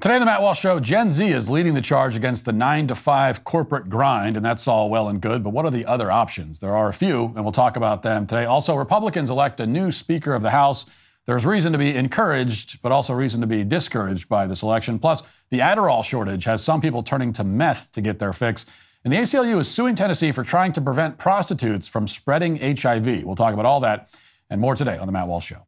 Today on the Matt Walsh Show, Gen Z is leading the charge against the 9-to-5 corporate grind, and that's all well and good, but what are the other options? There are a few, and we'll talk about them today. Also, Republicans elect a new Speaker of the House. There's reason to be encouraged, but also reason to be discouraged by this election. Plus, the Adderall shortage has some people turning to meth to get their fix. And the ACLU is suing Tennessee for trying to prevent prostitutes from spreading HIV. We'll talk about all that and more today on the Matt Walsh Show.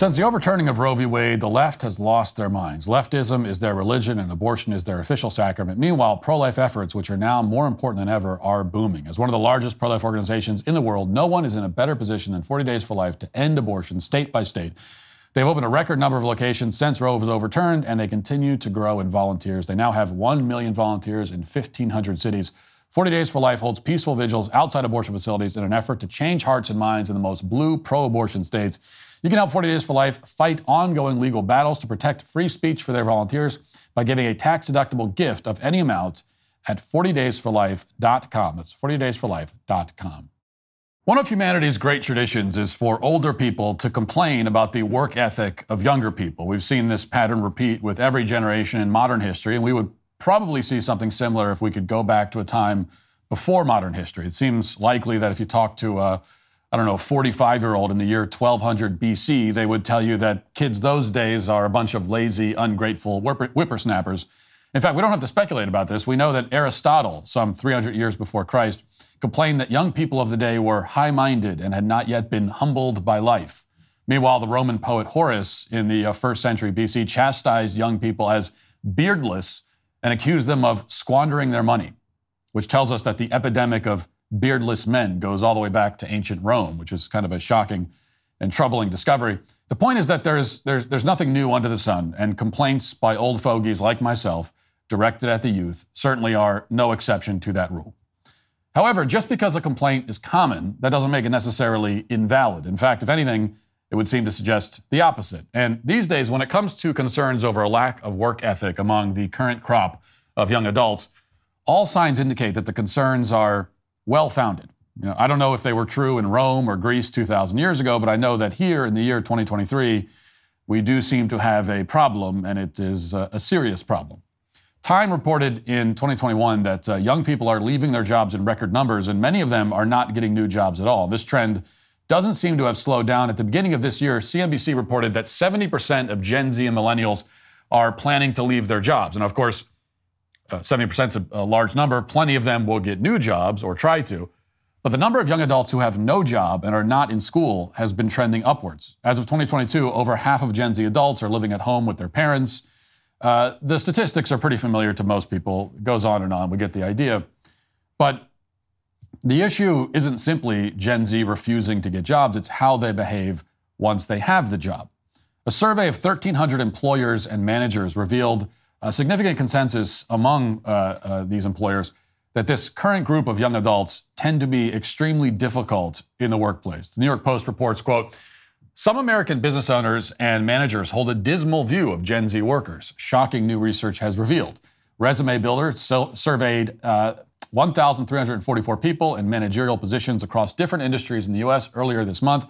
Since the overturning of Roe v. Wade, the left has lost their minds. Leftism is their religion and abortion is their official sacrament. Meanwhile, pro-life efforts, which are now more important than ever, are booming. As one of the largest pro-life organizations in the world, no one is in a better position than 40 Days for Life to end abortion state by state. They've opened a record number of locations since Roe was overturned, and they continue to grow in volunteers. They now have 1 million volunteers in 1,500 cities. 40 Days for Life holds peaceful vigils outside abortion facilities in an effort to change hearts and minds in the most blue pro-abortion states. You can help 40 Days for Life fight ongoing legal battles to protect free speech for their volunteers by giving a tax-deductible gift of any amount at 40daysforlife.com. That's 40daysforlife.com. One of humanity's great traditions is for older people to complain about the work ethic of younger people. We've seen this pattern repeat with every generation in modern history, and we would probably see something similar if we could go back to a time before modern history. It seems likely that if you talk to a 45-year-old in the year 1200 BC, they would tell you that kids those days are a bunch of lazy, ungrateful whippersnappers. In fact, we don't have to speculate about this. We know that Aristotle, some 300 years before Christ, complained that young people of the day were high-minded and had not yet been humbled by life. Meanwhile, the Roman poet Horace in the 1st century BC chastised young people as beardless and accused them of squandering their money, which tells us that the epidemic of beardless men goes all the way back to ancient Rome, which is kind of a shocking and troubling discovery. The point is that there's nothing new under the sun, and complaints by old fogies like myself directed at the youth certainly are no exception to that rule. However, just because a complaint is common, that doesn't make it necessarily invalid. In fact, if anything, it would seem to suggest the opposite. And these days, when it comes to concerns over a lack of work ethic among the current crop of young adults, all signs indicate that the concerns are well-founded. You know, I don't know if they were true in Rome or Greece 2,000 years ago, but I know that here in the year 2023, we do seem to have a problem, and it is a serious problem. Time reported in 2021 that young people are leaving their jobs in record numbers, and many of them are not getting new jobs at all. This trend doesn't seem to have slowed down. At the beginning of this year, CNBC reported that 70% of Gen Z and millennials are planning to leave their jobs. And of course, 70% is a large number. Plenty of them will get new jobs or try to. But the number of young adults who have no job and are not in school has been trending upwards. As of 2022, over half of Gen Z adults are living at home with their parents. The statistics are pretty familiar to most people. It goes on and on. We get the idea. But the issue isn't simply Gen Z refusing to get jobs. It's how they behave once they have the job. A survey of 1,300 employers and managers revealed a significant consensus among these employers that this current group of young adults tend to be extremely difficult in the workplace. The New York Post reports, quote, "Some American business owners and managers hold a dismal view of Gen Z workers, shocking new research has revealed. Resume Builder surveyed 1,344 people in managerial positions across different industries in the U.S. earlier this month,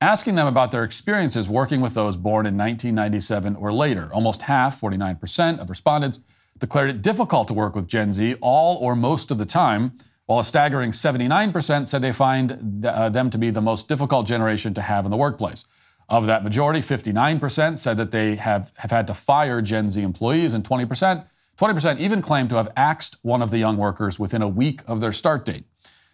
asking them about their experiences working with those born in 1997 or later. Almost half, 49% of respondents, declared it difficult to work with Gen Z all or most of the time, while a staggering 79% said they find them to be the most difficult generation to have in the workplace. Of that majority, 59% said that they have had to fire Gen Z employees, and 20% even claimed to have axed one of the young workers within a week of their start date.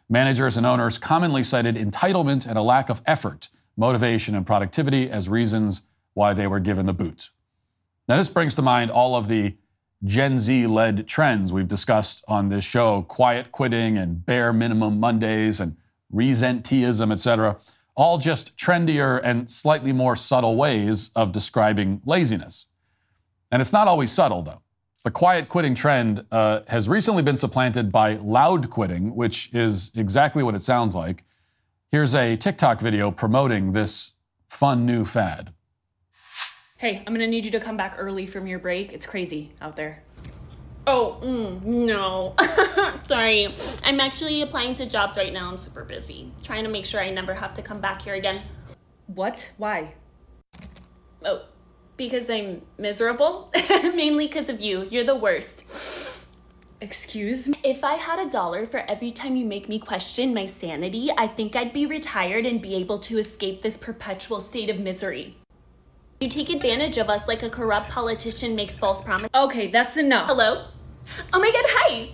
Managers and owners commonly cited entitlement and a lack of effort, motivation, and productivity as reasons why they were given the boot." Now, this brings to mind all of the Gen Z-led trends we've discussed on this show, quiet quitting and bare minimum Mondays and resenteeism, etc., all just trendier and slightly more subtle ways of describing laziness. And it's not always subtle, though. The quiet quitting trend has recently been supplanted by loud quitting, which is exactly what it sounds like. Here's a TikTok video promoting this fun new fad. Hey, I'm gonna need you to come back early from your break. It's crazy out there. Oh, no. Sorry. I'm actually applying to jobs right now. I'm super busy. Trying to make sure I never have to come back here again. What? Why? Oh, because I'm miserable. Mainly because of you. You're the worst. Excuse me? If I had $1 for every time you make me question my sanity, I think I'd be retired and be able to escape this perpetual state of misery. You take advantage of us like a corrupt politician makes false promises. Okay, that's enough. Hello? Oh my God, hi.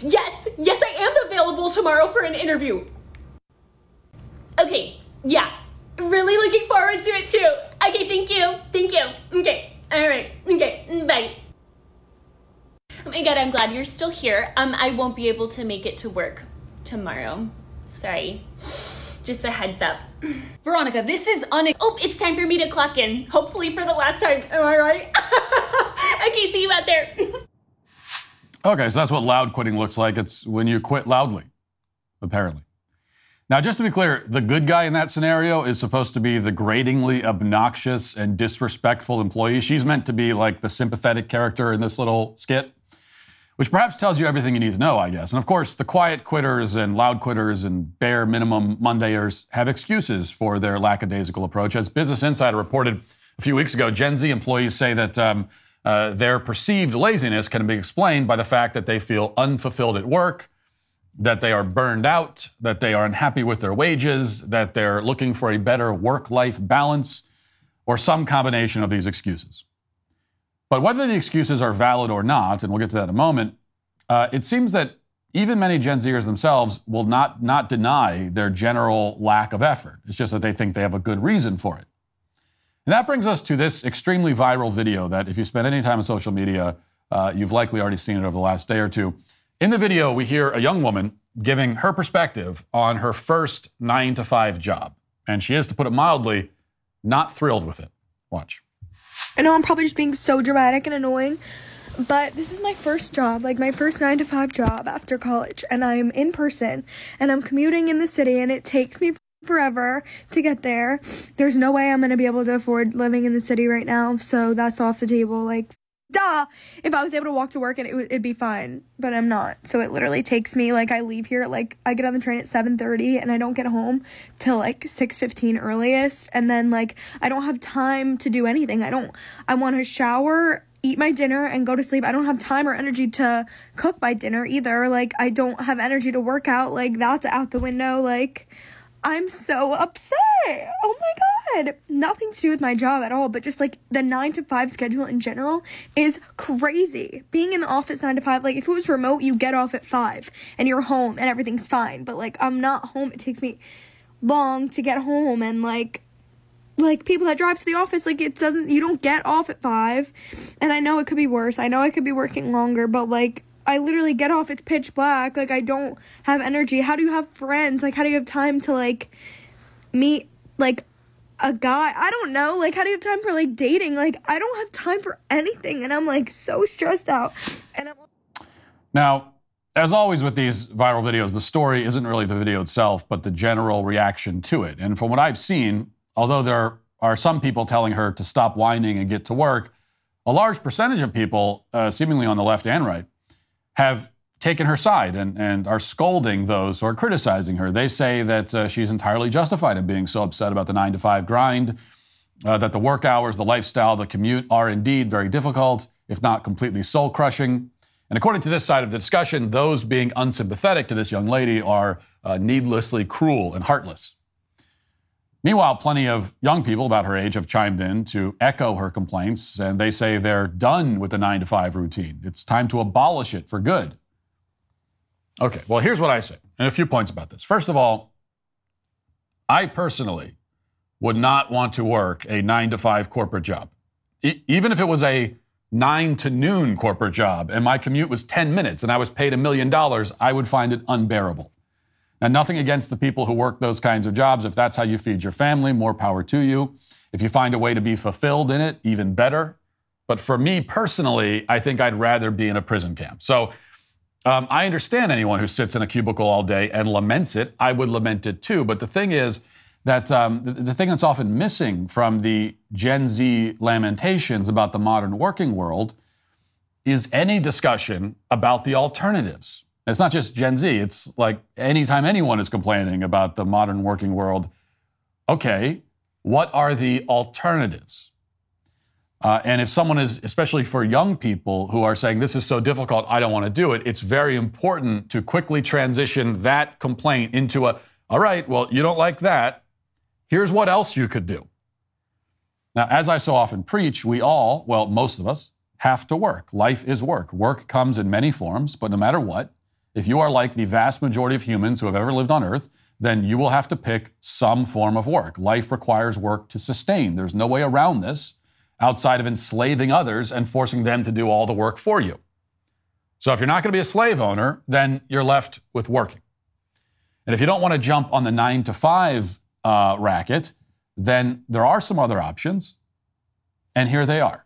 Yes, I am available tomorrow for an interview. Okay, yeah. Really looking forward to it too. Okay, thank you. Okay, all right, okay, bye. Oh my God, I'm glad you're still here. I won't be able to make it to work tomorrow. Sorry, just a heads up. Veronica, this is Oh, it's time for me to clock in. Hopefully for the last time, am I right? Okay, see you out there. Okay, so that's what loud quitting looks like. It's when you quit loudly, apparently. Now, just to be clear, the good guy in that scenario is supposed to be the gratingly obnoxious and disrespectful employee. She's meant to be like the sympathetic character in this little skit, which perhaps tells you everything you need to know, I guess. And of course, the quiet quitters and loud quitters and bare minimum Mondayers have excuses for their lackadaisical approach. As Business Insider reported a few weeks ago, Gen Z employees say that their perceived laziness can be explained by the fact that they feel unfulfilled at work, that they are burned out, that they are unhappy with their wages, that they're looking for a better work-life balance, or some combination of these excuses. But whether the excuses are valid or not, and we'll get to that in a moment, it seems that even many Gen Zers themselves will not deny their general lack of effort. It's just that they think they have a good reason for it. And that brings us to this extremely viral video that if you spend any time on social media, you've likely already seen it over the last day or two. In the video, we hear a young woman giving her perspective on her first 9-to-5 job. And she is, to put it mildly, not thrilled with it. Watch. I know I'm probably just being so dramatic and annoying, but this is my first job, like my first 9-to-5 job after college. And I'm in person and I'm commuting in the city and it takes me forever to get there. There's no way I'm going to be able to afford living in the city right now. So that's off the table. Like, duh, if I was able to walk to work and it'd be fine, but I'm not. So it literally takes me, like, I leave here, like, I get on the train at 7:30 and I don't get home till like 6:15 earliest. And then, like, I don't have time to do anything. I want to shower, eat my dinner and go to sleep. I don't have time or energy to cook my dinner either. Like, I don't have energy to work out. Like, that's out the window. Like, I'm so upset. Oh my God. Nothing to do with my job at all, but just like the 9-to-5 schedule in general is crazy. Being in the office 9-to-5, like if it was remote, you get off at 5 and you're home and everything's fine. But like, I'm not home. It takes me long to get home. And like people that drive to the office, like you don't get off at 5. And I know it could be worse. I know I could be working longer, but like, I literally get off. It's pitch black. Like, I don't have energy. How do you have friends? Like, how do you have time to like meet like a guy? I don't know. Like, how do you have time for like dating? Like, I don't have time for anything. And I'm like so stressed out. And now, as always with these viral videos, the story isn't really the video itself, but the general reaction to it. And from what I've seen, although there are some people telling her to stop whining and get to work, a large percentage of people, seemingly on the left and right, have taken her side and are scolding those who are criticizing her. They say that she's entirely justified in being so upset about the 9-to-5 grind, that the work hours, the lifestyle, the commute are indeed very difficult, if not completely soul-crushing. And according to this side of the discussion, those being unsympathetic to this young lady are needlessly cruel and heartless. Meanwhile, plenty of young people about her age have chimed in to echo her complaints, and they say they're done with the 9-to-5 routine. It's time to abolish it for good. Okay, well, here's what I say, and a few points about this. First of all, I personally would not want to work a 9-to-5 corporate job. Even if it was a 9 to noon corporate job and my commute was 10 minutes and I was paid $1 million, I would find it unbearable. Now, nothing against the people who work those kinds of jobs. If that's how you feed your family, more power to you. If you find a way to be fulfilled in it, even better. But for me personally, I think I'd rather be in a prison camp. So I understand anyone who sits in a cubicle all day and laments it. I would lament it too. But the thing is that the thing that's often missing from the Gen Z lamentations about the modern working world is any discussion about the alternatives. And it's not just Gen Z. It's like anytime anyone is complaining about the modern working world, okay, what are the alternatives? And if someone is, especially for young people who are saying, this is so difficult, I don't want to do it, it's very important to quickly transition that complaint into a, all right, well, you don't like that, here's what else you could do. Now, as I so often preach, we all, well, most of us, have to work. Life is work. Work comes in many forms, but no matter what, if you are like the vast majority of humans who have ever lived on Earth, then you will have to pick some form of work. Life requires work to sustain. There's no way around this outside of enslaving others and forcing them to do all the work for you. So if you're not going to be a slave owner, then you're left with working. And if you don't want to jump on the 9-to-5 racket, then there are some other options. And here they are.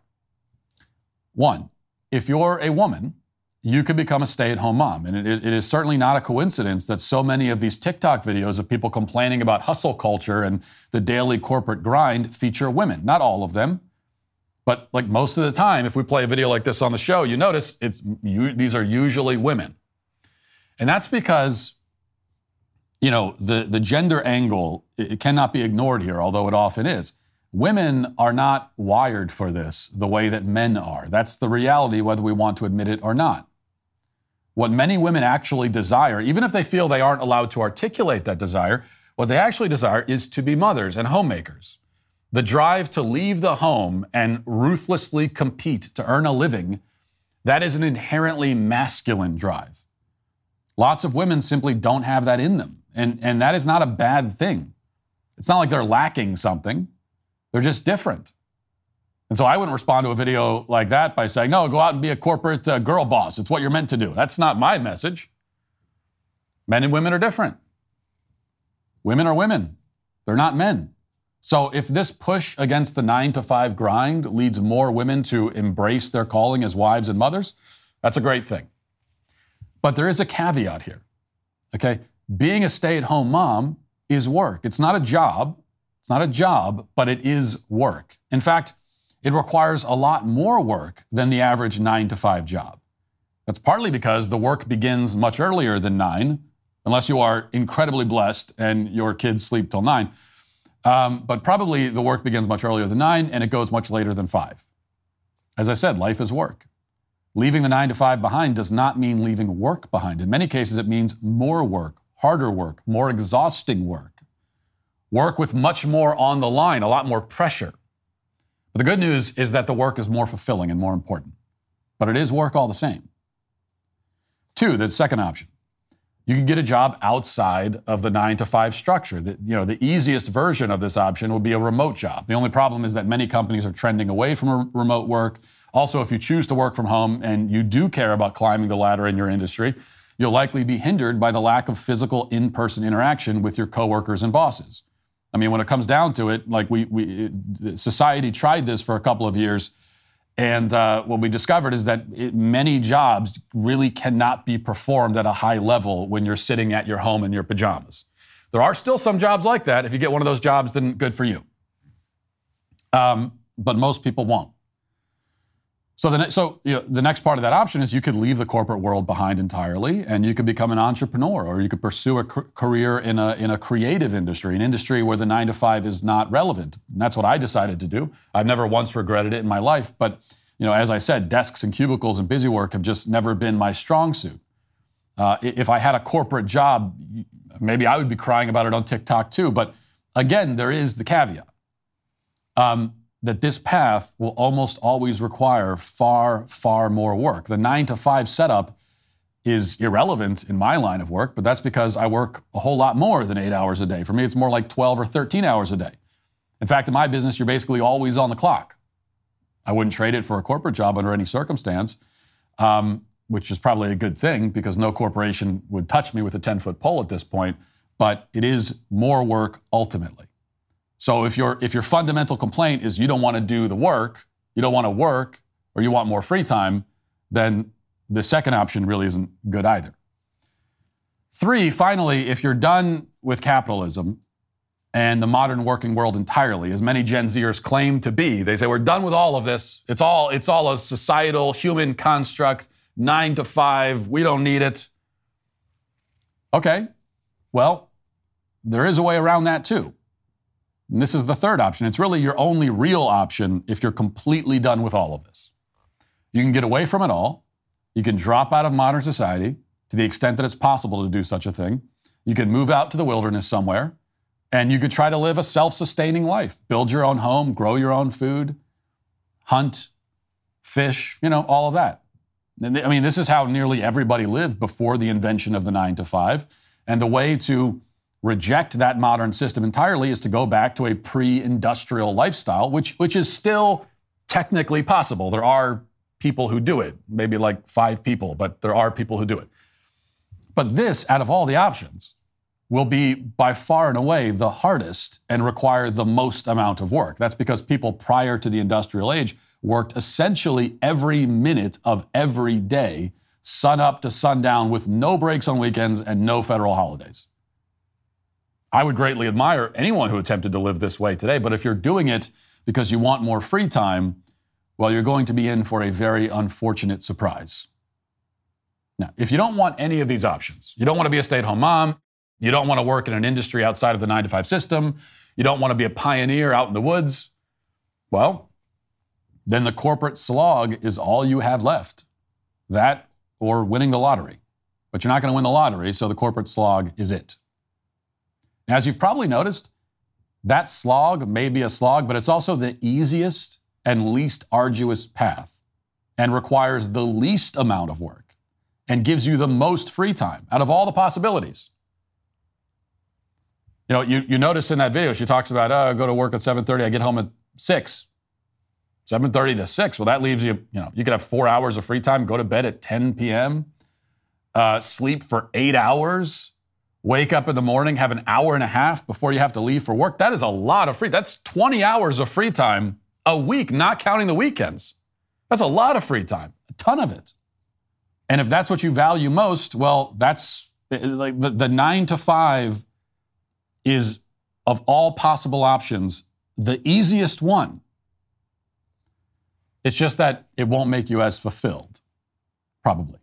One, if you're a woman, you could become a stay-at-home mom. And it is certainly not a coincidence that so many of these TikTok videos of people complaining about hustle culture and the daily corporate grind feature women. Not all of them, but like most of the time, if we play a video like this on the show, you notice these are usually women. And that's because, you know, the gender angle, it cannot be ignored here, although it often is. Women are not wired for this the way that men are. That's the reality, whether we want to admit it or not. What many women actually desire, even if they feel they aren't allowed to articulate that desire, what they actually desire is to be mothers and homemakers. The drive to leave the home and ruthlessly compete to earn a living, that is an inherently masculine drive. Lots of women simply don't have that in them. And that is not a bad thing. It's not like they're lacking something. They're just different. And so I wouldn't respond to a video like that by saying, no, go out and be a corporate girl boss. It's what you're meant to do. That's not my message. Men and women are different. Women are women. They're not men. So if this push against the 9-to-5 grind leads more women to embrace their calling as wives and mothers, that's a great thing. But there is a caveat here, okay? Being a stay-at-home mom is work. It's not a job. It's not a job, but it is work. In fact, it requires a lot more work than the average 9-to-5 job. That's partly because the work begins much earlier than 9, unless you are incredibly blessed and your kids sleep till 9. But probably the work begins much earlier than 9 and it goes much later than 5. As I said, life is work. Leaving the 9-to-5 behind does not mean leaving work behind. In many cases, it means more work, harder work, more exhausting work. Work with much more on the line, a lot more pressure. But the good news is that the work is more fulfilling and more important. But it is work all the same. Two, the second option. You can get a job outside of the 9-to-5 structure. The easiest version of this option would be a remote job. The only problem is that many companies are trending away from remote work. Also, if you choose to work from home and you do care about climbing the ladder in your industry, you'll likely be hindered by the lack of physical in-person interaction with your coworkers and bosses. I mean, when it comes down to it, like society tried this for a couple of years, and what we discovered is that many jobs really cannot be performed at a high level when you're sitting at your home in your pajamas. There are still some jobs like that. If you get one of those jobs, then good for you. But most people won't. So the next part of that option is you could leave the corporate world behind entirely, and you could become an entrepreneur, or you could pursue a career in a creative industry, an industry where the 9-to-5 is not relevant. And that's what I decided to do. I've never once regretted it in my life, but as I said, desks and cubicles and busy work have just never been my strong suit. If I had a corporate job, maybe I would be crying about it on TikTok too. But again, there is the caveat. That this path will almost always require far, far more work. The 9-to-5 setup is irrelevant in my line of work, but that's because I work a whole lot more than 8 hours a day. For me, it's more like 12 or 13 hours a day. In fact, in my business, you're basically always on the clock. I wouldn't trade it for a corporate job under any circumstance, which is probably a good thing because no corporation would touch me with a 10-foot pole at this point, but it is more work ultimately. So if your fundamental complaint is you don't want to do the work, you don't want to work, or you want more free time, then the second option really isn't good either. Three, finally, if you're done with capitalism and the modern working world entirely, as many Gen Zers claim to be, they say, we're done with all of this. It's all a societal human construct, 9 to 5, we don't need it. Okay, well, there is a way around that too. And this is the third option. It's really your only real option if you're completely done with all of this. You can get away from it all. You can drop out of modern society to the extent that it's possible to do such a thing. You can move out to the wilderness somewhere, and you could try to live a self-sustaining life, build your own home, grow your own food, hunt, fish, all of that. This is how nearly everybody lived before the invention of the 9 to 5. And the way to reject that modern system entirely is to go back to a pre-industrial lifestyle, which is still technically possible. There are people who do it, maybe like 5 people, but there are people who do it. But this, out of all the options, will be by far and away the hardest and require the most amount of work. That's because people prior to the industrial age worked essentially every minute of every day, sun up to sundown, with no breaks on weekends and no federal holidays. I would greatly admire anyone who attempted to live this way today, but if you're doing it because you want more free time, well, you're going to be in for a very unfortunate surprise. Now, if you don't want any of these options, you don't want to be a stay-at-home mom, you don't want to work in an industry outside of the 9 to 5 system, you don't want to be a pioneer out in the woods, well, then the corporate slog is all you have left. That or winning the lottery. But you're not going to win the lottery, so the corporate slog is it. Now, as you've probably noticed, that slog may be a slog, but it's also the easiest and least arduous path and requires the least amount of work and gives you the most free time out of all the possibilities. You notice in that video, she talks about, I go to work at 7:30, I get home at 6. 7:30 to 6, well, that leaves you, you could have 4 hours of free time, go to bed at 10 p.m., sleep for 8 hours, wake up in the morning, have an hour and a half before you have to leave for work. That is a lot of free. That's 20 hours of free time a week, not counting the weekends. That's a lot of free time, a ton of it. And if that's what you value most, well, that's like the 9 to 5 is, of all possible options, the easiest one. It's just that it won't make you as fulfilled, probably.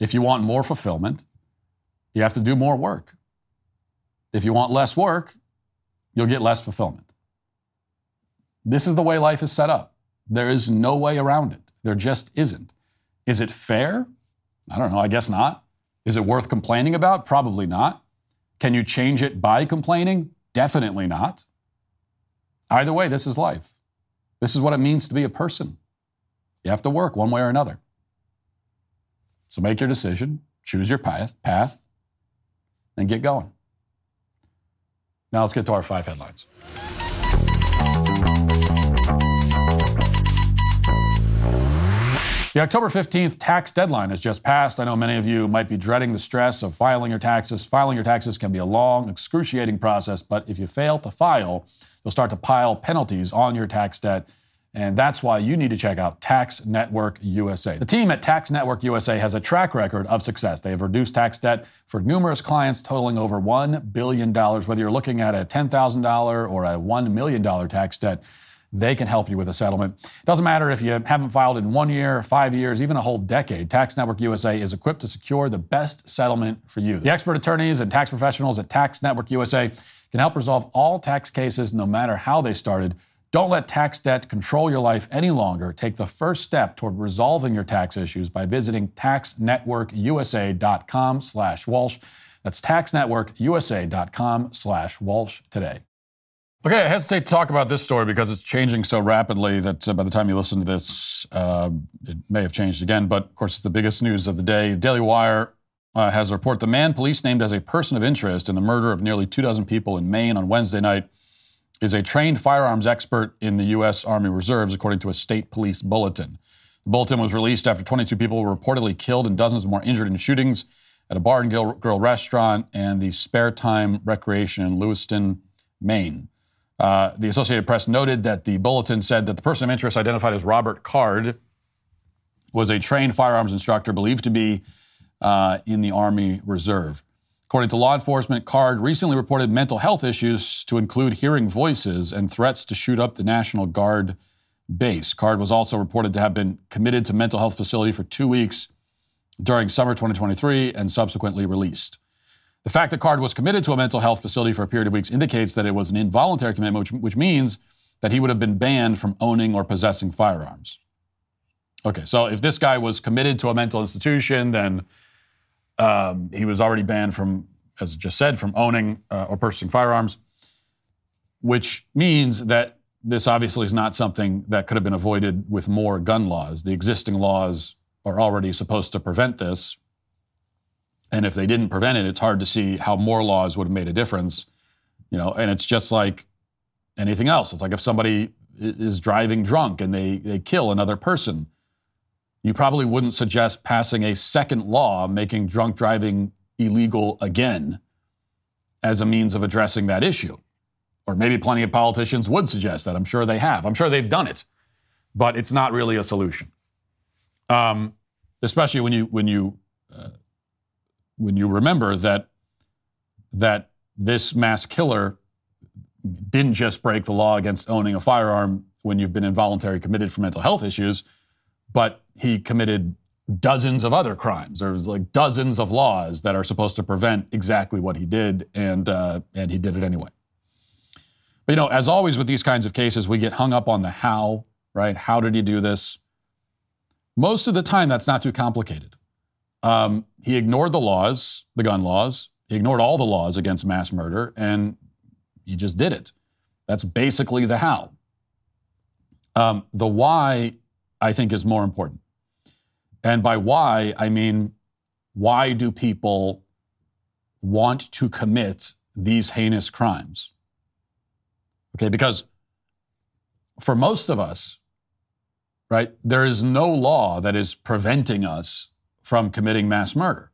If you want more fulfillment, you have to do more work. If you want less work, you'll get less fulfillment. This is the way life is set up. There is no way around it. There just isn't. Is it fair? I don't know. I guess not. Is it worth complaining about? Probably not. Can you change it by complaining? Definitely not. Either way, this is life. This is what it means to be a person. You have to work one way or another. So make your decision, choose your path, and get going. Now let's get to our 5 headlines. The October 15th tax deadline has just passed. I know many of you might be dreading the stress of filing your taxes. Filing your taxes can be a long, excruciating process, but if you fail to file, you'll start to pile penalties on your tax debt, and that's why you need to check out Tax Network USA. The team at Tax Network USA has a track record of success. They have reduced tax debt for numerous clients totaling over $1 billion. Whether you're looking at a $10,000 or a $1 million tax debt, they can help you with a settlement. It doesn't matter if you haven't filed in 1 year, 5 years, even a whole decade. Tax Network USA is equipped to secure the best settlement for you. The expert attorneys and tax professionals at Tax Network USA can help resolve all tax cases, no matter how they started. Don't let tax debt control your life any longer. Take the first step toward resolving your tax issues by visiting taxnetworkusa.com/Walsh. That's taxnetworkusa.com/Walsh today. Okay, I hesitate to talk about this story because it's changing so rapidly that by the time you listen to this, it may have changed again. But, of course, it's the biggest news of the day. Daily Wire has a report. The man police named as a person of interest in the murder of nearly 24 people in Maine on Wednesday night is a trained firearms expert in the U.S. Army Reserves, according to a state police bulletin. The bulletin was released after 22 people were reportedly killed and dozens more injured in shootings at a Bar and Grill restaurant and the Spare Time Recreation in Lewiston, Maine. The Associated Press noted that the bulletin said that the person of interest identified as Robert Card was a trained firearms instructor believed to be in the Army Reserve. According to law enforcement, Card recently reported mental health issues to include hearing voices and threats to shoot up the National Guard base. Card was also reported to have been committed to mental health facility for 2 weeks during summer 2023 and subsequently released. The fact that Card was committed to a mental health facility for a period of weeks indicates that it was an involuntary commitment, which means that he would have been banned from owning or possessing firearms. Okay, so if this guy was committed to a mental institution, then he was already banned from, as I just said, from owning or purchasing firearms, which means that this obviously is not something that could have been avoided with more gun laws. The existing laws are already supposed to prevent this. And if they didn't prevent it, it's hard to see how more laws would have made a difference. You know, and it's just like anything else. It's like if somebody is driving drunk and they kill another person, you probably wouldn't suggest passing a second law making drunk driving illegal again as a means of addressing that issue. Or maybe plenty of politicians would suggest that. I'm sure they have. I'm sure they've done it. But it's not really a solution. Especially when you remember that this mass killer didn't just break the law against owning a firearm when you've been involuntarily committed for mental health issues, but he committed dozens of other crimes. There's like dozens of laws that are supposed to prevent exactly what he did, and he did it anyway. But, you know, as always with these kinds of cases, we get hung up on the how, right? How did he do this? Most of the time, that's not too complicated. He ignored the laws, the gun laws. He ignored all the laws against mass murder, and he just did it. That's basically the how. The why, I think, is more important. And by why, I mean, why do people want to commit these heinous crimes? Okay, because for most of us, right, there is no law that is preventing us from committing mass murder.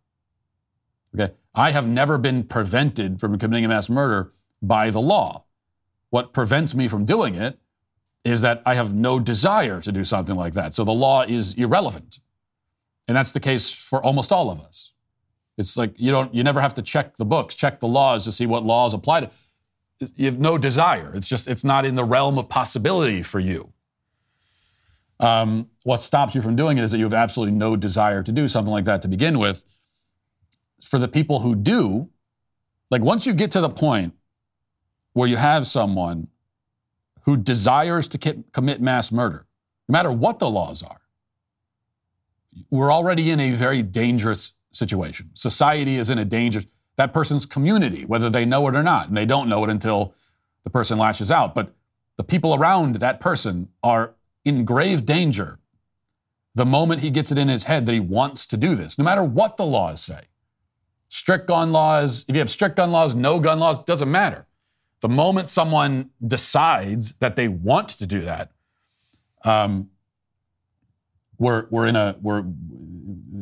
Okay, I have never been prevented from committing a mass murder by the law. What prevents me from doing it is that I have no desire to do something like that. So the law is irrelevant. And that's the case for almost all of us. It's like you never have to check the books, check the laws to see what laws apply to. You have no desire. It's not in the realm of possibility for you. What stops you from doing it is that you have absolutely no desire to do something like that to begin with. For the people who do, like once you get to the point where you have someone who desires to commit mass murder, no matter what the laws are, we're already in a very dangerous situation. Society is in a dangerous, that person's community, whether they know it or not, and they don't know it until the person lashes out. But the people around that person are in grave danger the moment he gets it in his head that he wants to do this, no matter what the laws say. Strict gun laws, if you have strict gun laws, no gun laws, doesn't matter. The moment someone decides that they want to do that,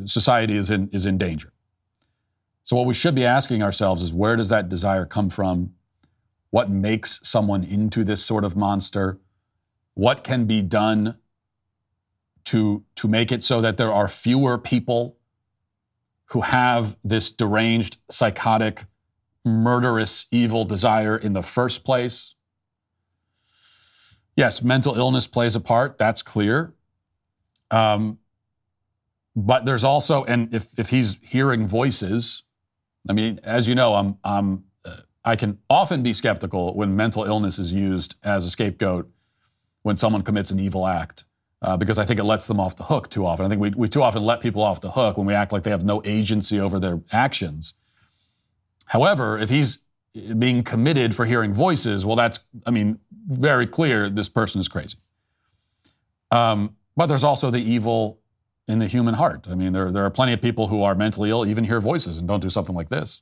society is in danger. So what we should be asking ourselves is, where does that desire come from? What makes someone into this sort of monster? What can be done to make it so that there are fewer people who have this deranged, psychotic, murderous, evil desire in the first place? Yes, mental illness plays a part. That's clear. But there's also, and if he's hearing voices, I mean, as you know, I can often be skeptical when mental illness is used as a scapegoat when someone commits an evil act, because I think it lets them off the hook too often. I think we too often let people off the hook when we act like they have no agency over their actions. However, if he's being committed for hearing voices, well, that's, I mean, very clear this person is crazy. But there's also the evil in the human heart. I mean, there are plenty of people who are mentally ill, even hear voices and don't do something like this.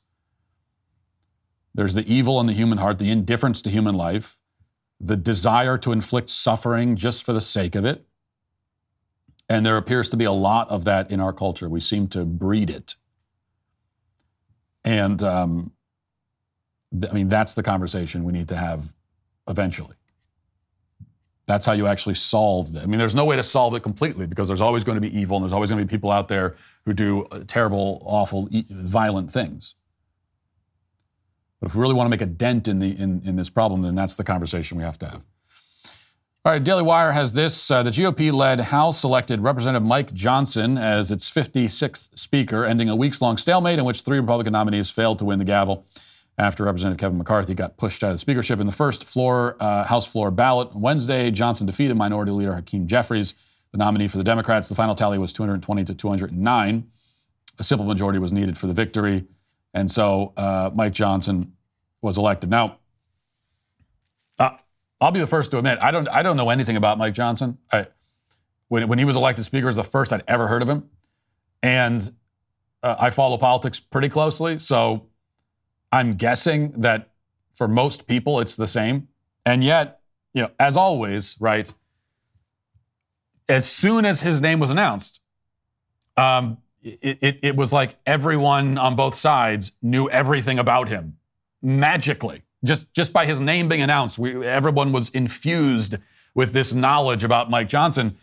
There's the evil in the human heart, the indifference to human life, the desire to inflict suffering just for the sake of it. And there appears to be a lot of that in our culture. We seem to breed it. And I mean, that's the conversation we need to have eventually. That's how you actually solve it. I mean, there's no way to solve it completely because there's always going to be evil and there's always going to be people out there who do terrible, awful, violent things. But if we really want to make a dent in this problem, then that's the conversation we have to have. All right, Daily Wire has this. The GOP-led House selected Representative Mike Johnson as its 56th speaker, ending a weeks-long stalemate in which three Republican nominees failed to win the gavel after Representative Kevin McCarthy got pushed out of the speakership in the first House floor ballot. Wednesday, Johnson defeated Minority Leader Hakeem Jeffries, the nominee for the Democrats. The final tally was 220 to 209. A simple majority was needed for the victory. And so Mike Johnson was elected. Now, I'll be the first to admit, I don't know anything about Mike Johnson. When he was elected speaker, it was the first I'd ever heard of him. And I follow politics pretty closely. So I'm guessing that for most people, it's the same. And yet, you know, as always, right, as soon as his name was announced, it was like everyone on both sides knew everything about him magically. Just by his name being announced, everyone was infused with this knowledge about Mike Johnson.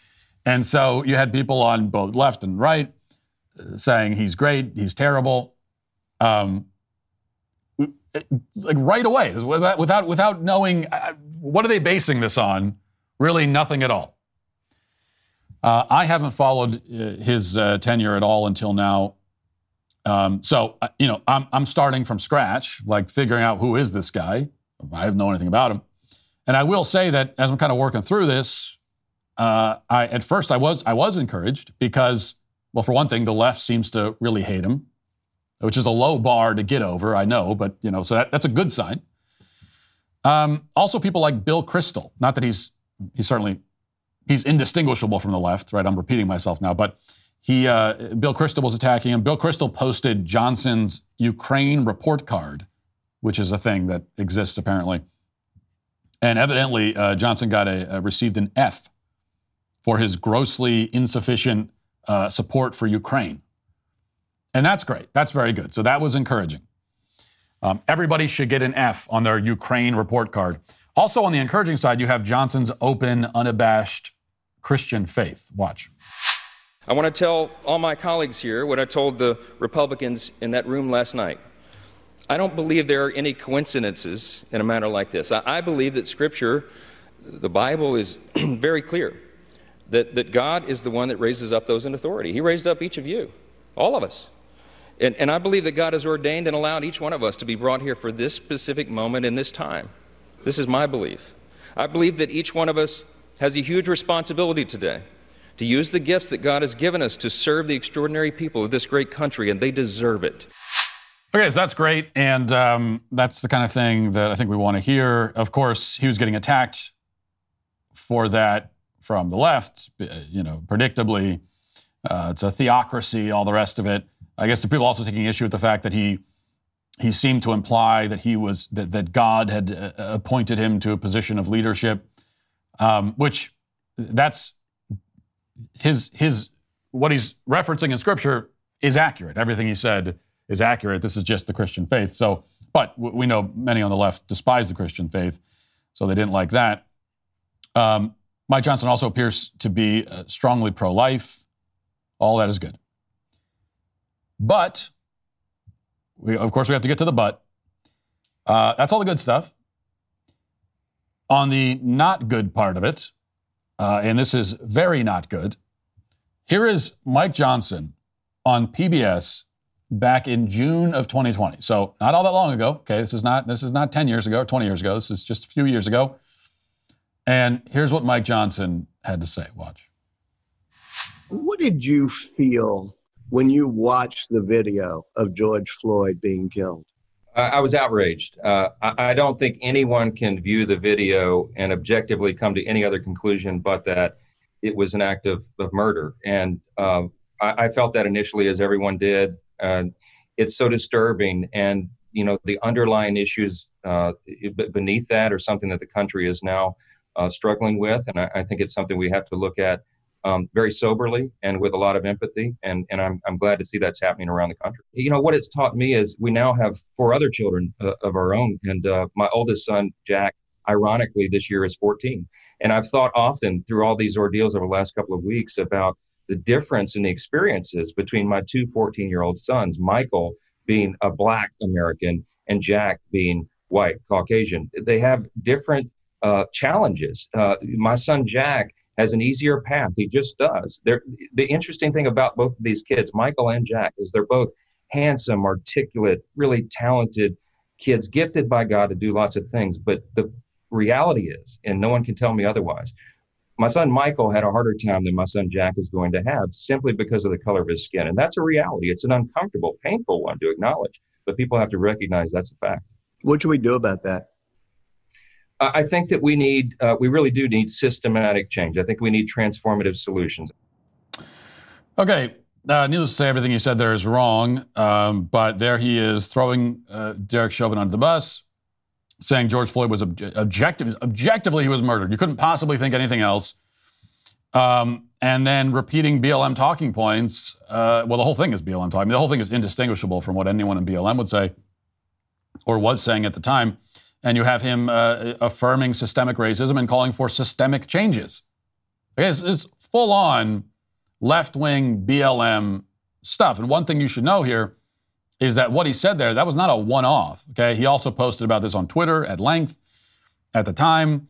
And so you had people on both left and right saying he's great, he's terrible. Like right away, without knowing, what are they basing this on? Really nothing at all. I haven't followed his tenure at all until now. I'm starting from scratch, like figuring out who is this guy. I don't know anything about him. And I will say that as I'm kind of working through this, I was encouraged because, well, for one thing, the left seems to really hate him, which is a low bar to get over, I know, but, you know, so that's a good sign. Also, people like Bill Kristol, not that he's indistinguishable from the left, right? I'm repeating myself now, but Bill Kristol was attacking him. Bill Kristol posted Johnson's Ukraine report card, which is a thing that exists apparently. And evidently, Johnson received an F for his grossly insufficient support for Ukraine. And that's great. That's very good. So that was encouraging. Everybody should get an F on their Ukraine report card. Also on the encouraging side, you have Johnson's open, unabashed Christian faith. Watch. I want to tell all my colleagues here what I told the Republicans in that room last night. I don't believe there are any coincidences in a matter like this. I believe that Scripture, the Bible, is very clear that God is the one that raises up those in authority. He raised up each of you, all of us. And I believe that God has ordained and allowed each one of us to be brought here for this specific moment in this time. This is my belief. I believe that each one of us has a huge responsibility today to use the gifts that God has given us to serve the extraordinary people of this great country, and they deserve it. Okay, so that's great, and that's the kind of thing that I think we want to hear. Of course, he was getting attacked for that from the left, you know, predictably. It's a theocracy, all the rest of it. I guess the people also taking issue with the fact that he seemed to imply that he was that God had appointed him to a position of leadership, which that's. His what he's referencing in Scripture is accurate. Everything he said is accurate. This is just the Christian faith. So, but we know many on the left despise the Christian faith, so they didn't like that. Mike Johnson also appears to be strongly pro-life. All that is good. But, we have to get to the but. That's all the good stuff. On the not good part of it, and this is very not good. Here is Mike Johnson on PBS back in June of 2020. So not all that long ago. Okay, this is not 10 years ago or 20 years ago. This is just a few years ago. And here's what Mike Johnson had to say. Watch. What did you feel when you watched the video of George Floyd being killed? I was outraged. I don't think anyone can view the video and objectively come to any other conclusion but that it was an act of murder. And I felt that initially, as everyone did. It's so disturbing. And, you know, the underlying issues beneath that are something that the country is now struggling with. And I think it's something we have to look at very soberly and with a lot of empathy, and I'm glad to see that's happening around the country. You know, what it's taught me is we now have 4 other children of our own, and my oldest son, Jack, Ironically, this year is 14. And I've thought often through all these ordeals over the last couple of weeks about the difference in the experiences between my two 14-year-old sons, Michael being a Black American and Jack being white Caucasian. They have different challenges. My son Jack has an easier path. He just does. The interesting thing about both of these kids, Michael and Jack, is they're both handsome, articulate, really talented kids, gifted by God to do lots of things. But the reality is, and no one can tell me otherwise, my son Michael had a harder time than my son Jack is going to have simply because of the color of his skin. And that's a reality. It's an uncomfortable, painful one to acknowledge, but people have to recognize that's a fact. What should we do about that? I think that we need, we really do need systematic change. I think we need transformative solutions. Okay. Needless to say, everything he said there is wrong, but there he is throwing Derek Chauvin under the bus, saying George Floyd was objectively he was murdered. You couldn't possibly think anything else. And then repeating BLM talking points. Well, the whole thing is BLM talking. The whole thing is indistinguishable from what anyone in BLM would say or was saying at the time. And you have him affirming systemic racism and calling for systemic changes. It's full-on left-wing BLM stuff. And one thing you should know here is that what he said there, that was not a one-off, okay? He also posted about this on Twitter at length at the time.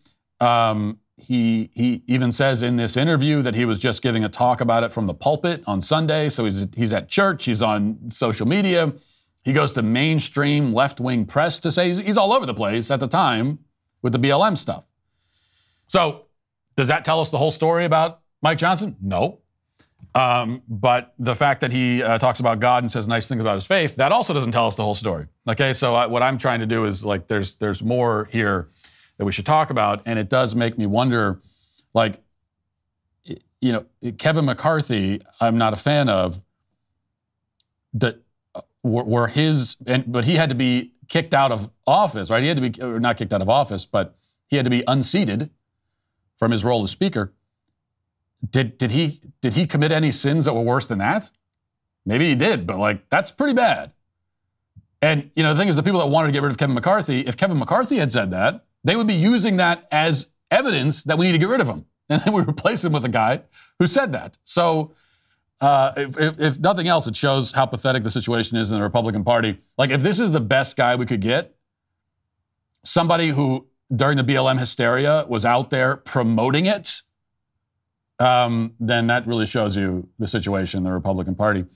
He even says in this interview that he was just giving a talk about it from the pulpit on Sunday. So he's at church, he's on social media. He goes to mainstream left-wing press to say he's all over the place at the time with the BLM stuff. So does that tell us the whole story about Mike Johnson? No. But the fact that he talks about God and says nice things about his faith, that also doesn't tell us the whole story. Okay, so what I'm trying to do is like there's more here that we should talk about, and it does make me wonder, like, you know, Kevin McCarthy, I'm not a fan of. But he had to be kicked out of office, right? He had to be, or not kicked out of office, but he had to be unseated from his role as speaker. Did he commit any sins that were worse than that? Maybe he did, but like that's pretty bad. And you know, the thing is, the people that wanted to get rid of Kevin McCarthy, if Kevin McCarthy had said that, they would be using that as evidence that we need to get rid of him, and then we replace him with a guy who said that. So if nothing else, it shows how pathetic the situation is in the Republican Party. Like if this is the best guy we could get, somebody who during the BLM hysteria was out there promoting it, then that really shows you the situation in the Republican Party.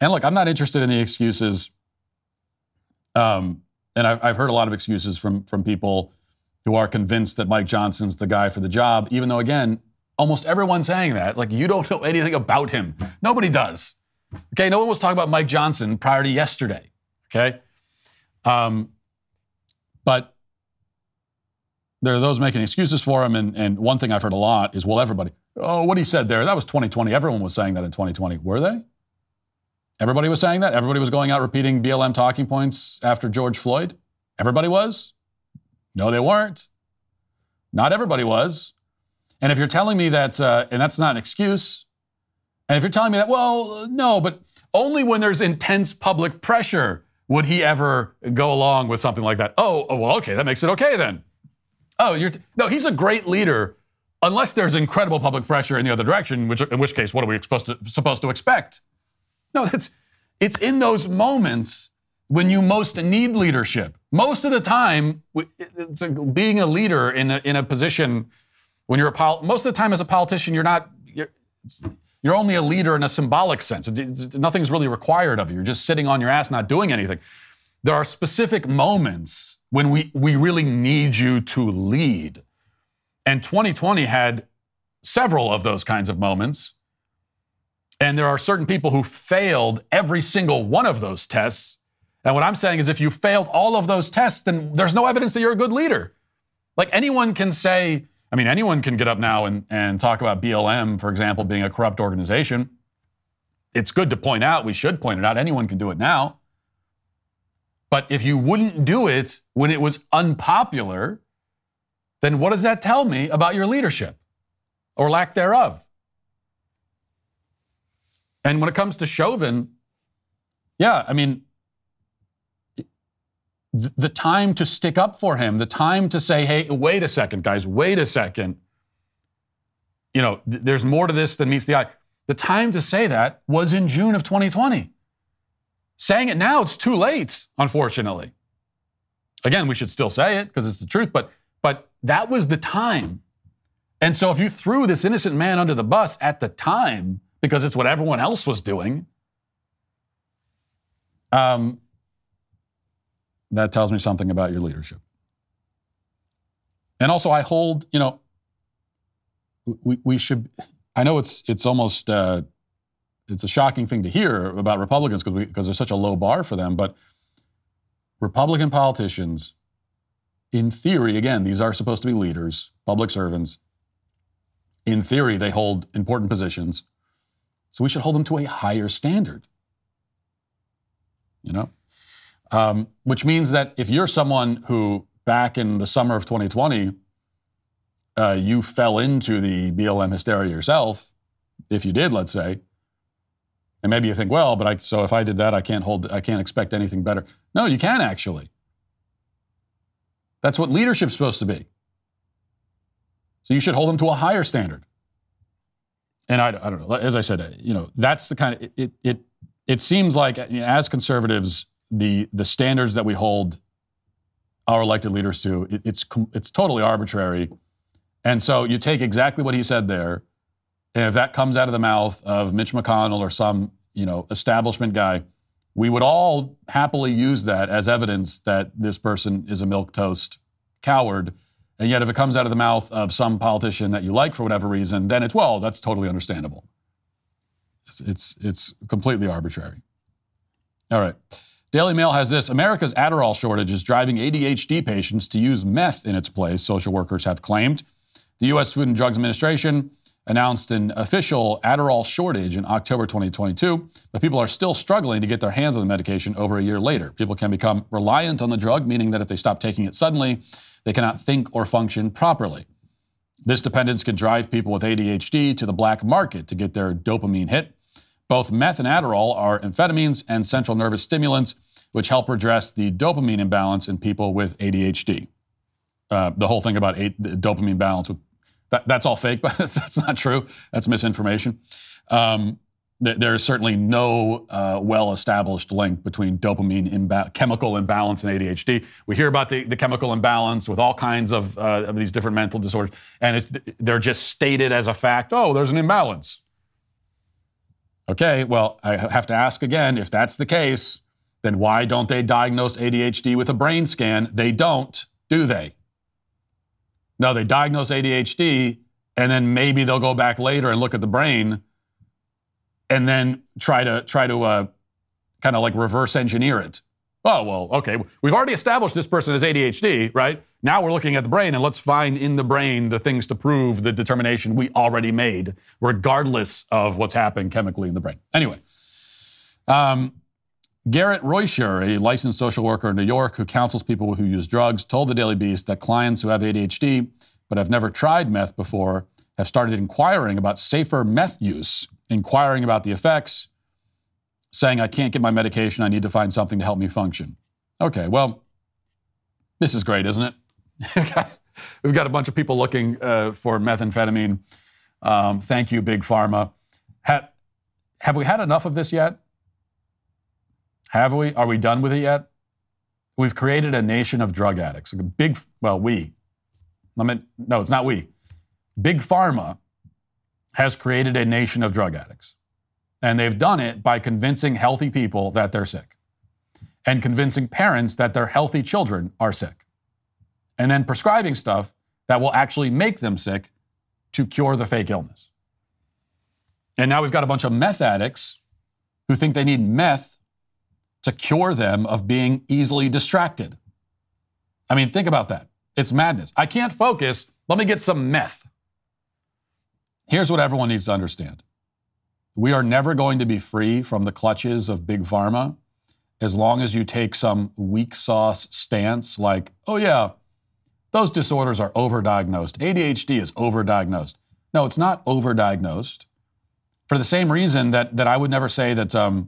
And look, I'm not interested in the excuses. And I've heard a lot of excuses from people who are convinced that Mike Johnson's the guy for the job, even though, again, almost everyone's saying that. Like, you don't know anything about him. Nobody does. Okay, no one was talking about Mike Johnson prior to yesterday. Okay? But there are those making excuses for him. And one thing I've heard a lot is, well, everybody... Oh, what he said there, that was 2020. Everyone was saying that in 2020. Were they? Everybody was saying that? Everybody was going out repeating BLM talking points after George Floyd? Everybody was? No, they weren't. Not everybody was. And if you're telling me that, and that's not an excuse, and if you're telling me that, well, no, but only when there's intense public pressure would he ever go along with something like that. Oh, well, okay, that makes it okay then. Oh, no, he's a great leader. Unless there's incredible public pressure in the other direction, in which case, what are we supposed to expect? No, it's in those moments when you most need leadership. Most of the time, being a leader in a position when you're most of the time as a politician, you're only a leader in a symbolic sense. Nothing's really required of you. You're just sitting on your ass, not doing anything. There are specific moments when we really need you to lead. And 2020 had several of those kinds of moments. And there are certain people who failed every single one of those tests. And what I'm saying is if you failed all of those tests, then there's no evidence that you're a good leader. Like anyone can get up now and talk about BLM, for example, being a corrupt organization. It's good to point out. We should point it out. Anyone can do it now. But if you wouldn't do it when it was unpopular, then what does that tell me about your leadership or lack thereof? And when it comes to Chauvin, yeah, I mean, the time to stick up for him, the time to say, hey, wait a second, guys, wait a second. You know, there's more to this than meets the eye. The time to say that was in June of 2020. Saying it now, it's too late, unfortunately. Again, we should still say it because it's the truth, but that was the time. And so if you threw this innocent man under the bus at the time, because it's what everyone else was doing, that tells me something about your leadership. And also I hold, you know, we should, I know it's almost, it's a shocking thing to hear about Republicans because there's such a low bar for them, but Republican politicians, in theory, again, these are supposed to be leaders, public servants. In theory, they hold important positions. So we should hold them to a higher standard, you know? Which means that if you're someone who back in the summer of 2020, you fell into the BLM hysteria yourself, if you did, let's say, and maybe you think, well, but so if I did that, I can't expect anything better. No, you can actually. That's what leadership's supposed to be. So you should hold them to a higher standard. And I don't know, as I said, you know, that's the kind of, it seems like, you know, as conservatives, the standards that we hold our elected leaders to, it's totally arbitrary. And so you take exactly what he said there, and if that comes out of the mouth of Mitch McConnell or some, you know, establishment guy, we would all happily use that as evidence that this person is a milquetoast coward. And yet if it comes out of the mouth of some politician that you like for whatever reason, then it's, well, that's totally understandable. It's completely arbitrary. All right. Daily Mail has this. America's Adderall shortage is driving ADHD patients to use meth in its place, social workers have claimed. The U.S. Food and Drugs Administration announced an official Adderall shortage in October 2022, but people are still struggling to get their hands on the medication over a year later. People can become reliant on the drug, meaning that if they stop taking it suddenly, they cannot think or function properly. This dependence can drive people with ADHD to the black market to get their dopamine hit. Both meth and Adderall are amphetamines and central nervous stimulants, which help redress the dopamine imbalance in people with ADHD. The whole thing about the dopamine balance with that's all fake, but that's not true. That's misinformation. There is certainly no well-established link between dopamine chemical imbalance and ADHD. We hear about the chemical imbalance with all kinds of these different mental disorders, and they're just stated as a fact. Oh, there's an imbalance. Okay, well, I have to ask again, if that's the case, then why don't they diagnose ADHD with a brain scan? They don't, do they? No, they diagnose ADHD, and then maybe they'll go back later and look at the brain, and then try to kind of like reverse engineer it. Oh, well, okay. We've already established this person has ADHD, right? Now we're looking at the brain, and let's find in the brain the things to prove the determination we already made, regardless of what's happening chemically in the brain. Anyway, Garrett Roysher, a licensed social worker in New York who counsels people who use drugs, told the Daily Beast that clients who have ADHD but have never tried meth before have started inquiring about safer meth use, inquiring about the effects, saying, I can't get my medication, I need to find something to help me function. Okay, well, this is great, isn't it? We've got a bunch of people looking for methamphetamine. Thank you, Big Pharma. Have we had enough of this yet? Have we? Are we done with it yet? We've created a nation of drug addicts. It's not we. Big Pharma has created a nation of drug addicts. And they've done it by convincing healthy people that they're sick and convincing parents that their healthy children are sick and then prescribing stuff that will actually make them sick to cure the fake illness. And now we've got a bunch of meth addicts who think they need meth to cure them of being easily distracted. I mean, think about that. It's madness. I can't focus. Let me get some meth. Here's what everyone needs to understand. We are never going to be free from the clutches of Big Pharma as long as you take some weak sauce stance like, oh yeah, those disorders are overdiagnosed. ADHD is overdiagnosed. No, it's not overdiagnosed. For the same reason that I would never say that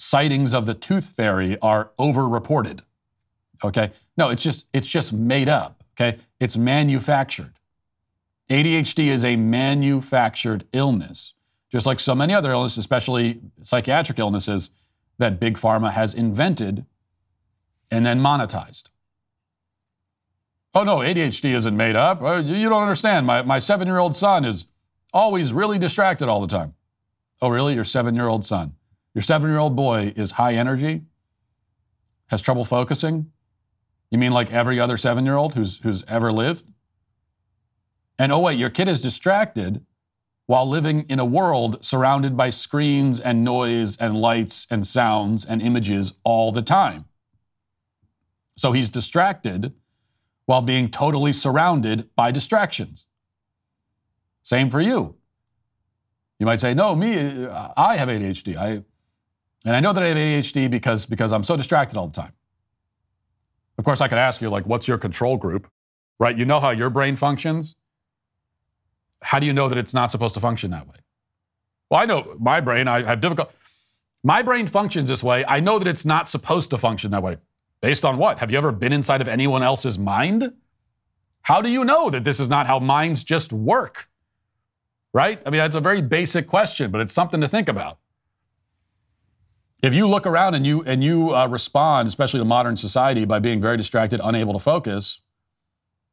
sightings of the tooth fairy are overreported. Okay? No, it's just made up. Okay? It's manufactured. ADHD is a manufactured illness, just like so many other illnesses, especially psychiatric illnesses, that Big Pharma has invented and then monetized. Oh, no, ADHD isn't made up. You don't understand. My 7-year-old son is always really distracted all the time. Oh, really? Your 7-year-old son. Your 7-year-old boy is high energy, has trouble focusing. You mean like every other 7-year-old who's ever lived? And oh, wait, your kid is distracted while living in a world surrounded by screens and noise and lights and sounds and images all the time. So he's distracted while being totally surrounded by distractions. Same for you. You might say, no, I have ADHD. And I know that I have ADHD because I'm so distracted all the time. Of course, I could ask you, like, what's your control group, right? You know how your brain functions. How do you know that it's not supposed to function that way? Well, I know my brain, I have difficulty. My brain functions this way. I know that it's not supposed to function that way. Based on what? Have you ever been inside of anyone else's mind? How do you know that this is not how minds just work? Right? I mean, that's a very basic question, but it's something to think about. If you look around and you respond, especially to modern society, by being very distracted, unable to focus,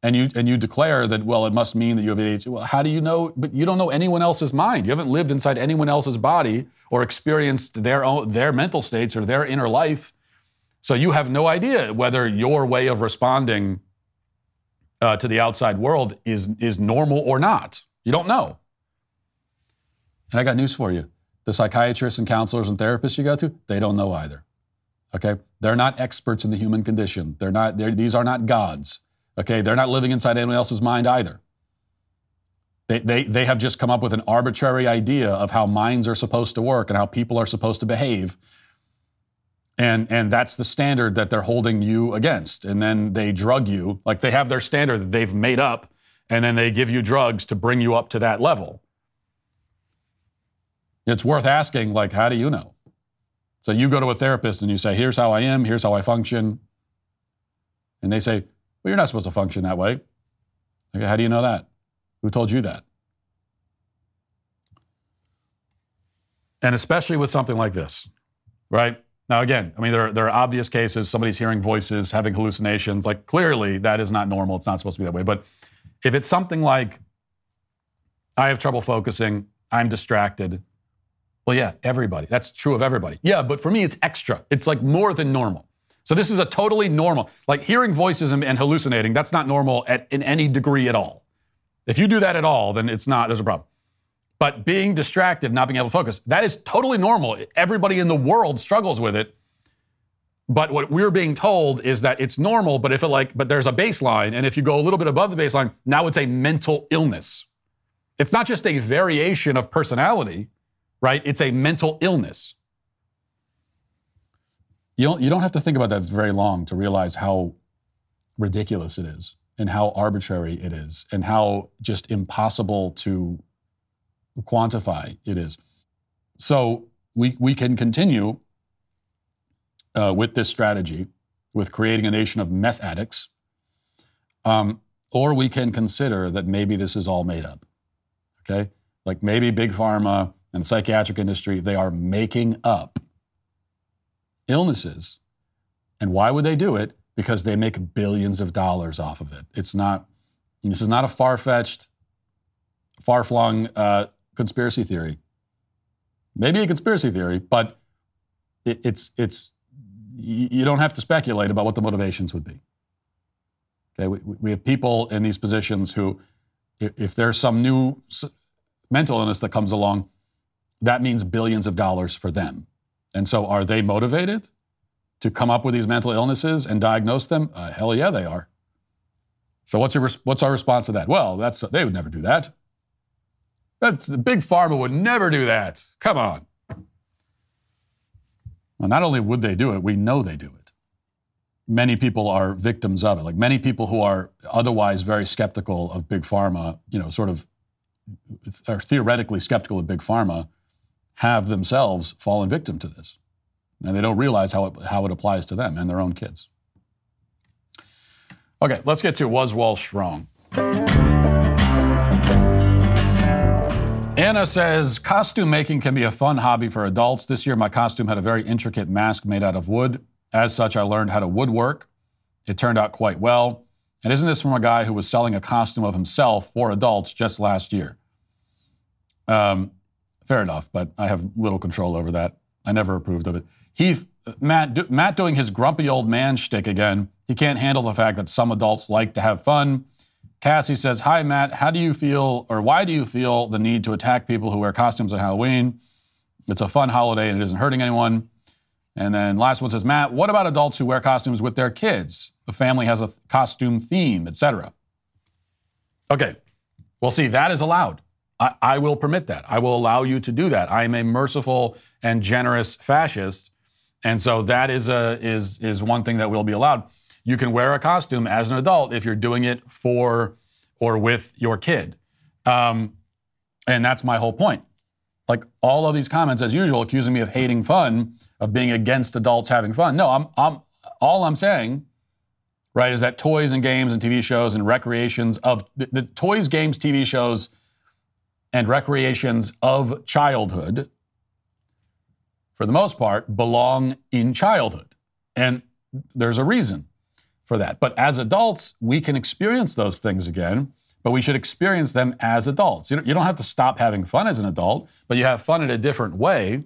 and you declare that, well, it must mean that you have ADHD. Well, how do you know? But you don't know anyone else's mind. You haven't lived inside anyone else's body or experienced their mental states or their inner life. So you have no idea whether your way of responding to the outside world is normal or not. You don't know. And I got news for you. The psychiatrists and counselors and therapists you go to, they don't know either. Okay? They're not experts in the human condition. These are not gods. Okay, they're not living inside anyone else's mind either. They have just come up with an arbitrary idea of how minds are supposed to work and how people are supposed to behave. And that's the standard that they're holding you against. And then they drug you. Like, they have their standard that they've made up, and then they give you drugs to bring you up to that level. It's worth asking, like, how do you know? So you go to a therapist and you say, here's how I am, here's how I function. And they say, well, you're not supposed to function that way. Okay, how do you know that? Who told you that? And especially with something like this, right? Now, again, I mean, there are obvious cases. Somebody's hearing voices, having hallucinations. Like, clearly, that is not normal. It's not supposed to be that way. But if it's something like, I have trouble focusing, I'm distracted. Well, yeah, everybody. That's true of everybody. Yeah, but for me, it's extra. It's like more than normal. So this is a totally normal, like hearing voices and hallucinating, that's not normal in any degree at all. If you do that at all, then it's not, there's a problem. But being distracted, not being able to focus, that is totally normal. Everybody in the world struggles with it. But what we're being told is that it's normal, but there's a baseline. And if you go a little bit above the baseline, now it's a mental illness. It's not just a variation of personality, right? It's a mental illness. You don't have to think about that very long to realize how ridiculous it is and how arbitrary it is and how just impossible to quantify it is. So we can continue with this strategy, with creating a nation of meth addicts, or we can consider that maybe this is all made up, okay? Like maybe Big Pharma and the psychiatric industry, they are making up illnesses. And why would they do it? Because they make billions of dollars off of it. This is not a far-fetched, far-flung conspiracy theory. Maybe a conspiracy theory, but you don't have to speculate about what the motivations would be. Okay, we have people in these positions who, if there's some new mental illness that comes along, that means billions of dollars for them. And so are they motivated to come up with these mental illnesses and diagnose them? Hell yeah, they are. So what's our response to that? Well, they would never do that. Big Pharma would never do that. Come on. Well, not only would they do it, we know they do it. Many people are victims of it. Like many people who are otherwise very skeptical of Big Pharma, you know, sort of are theoretically skeptical of Big Pharma, have themselves fallen victim to this. And they don't realize how it applies to them and their own kids. Okay, let's get to Was Walsh Wrong? Anna says, costume making can be a fun hobby for adults. This year, my costume had a very intricate mask made out of wood. As such, I learned how to woodwork. It turned out quite well. And isn't this from a guy who was selling a costume of himself for adults just last year? Fair enough, but I have little control over that. I never approved of it. Matt doing his grumpy old man shtick again. He can't handle the fact that some adults like to have fun. Cassie says, hi, Matt. How do you feel, or why do you feel the need to attack people who wear costumes on Halloween? It's a fun holiday and it isn't hurting anyone. And then last one says, Matt, what about adults who wear costumes with their kids? The family has a costume theme, etc. Okay. Well, see, that is allowed. I will permit that. I will allow you to do that. I am a merciful and generous fascist. And so that is one thing that will be allowed. You can wear a costume as an adult if you're doing it for or with your kid. And that's my whole point. Like all of these comments, as usual, accusing me of hating fun, of being against adults having fun. No, all I'm saying, right, is that toys and games and TV shows and recreations of the toys, games, TV shows, and recreations of childhood, for the most part, belong in childhood. And there's a reason for that. But as adults, we can experience those things again, but we should experience them as adults. You don't have to stop having fun as an adult, but you have fun in a different way,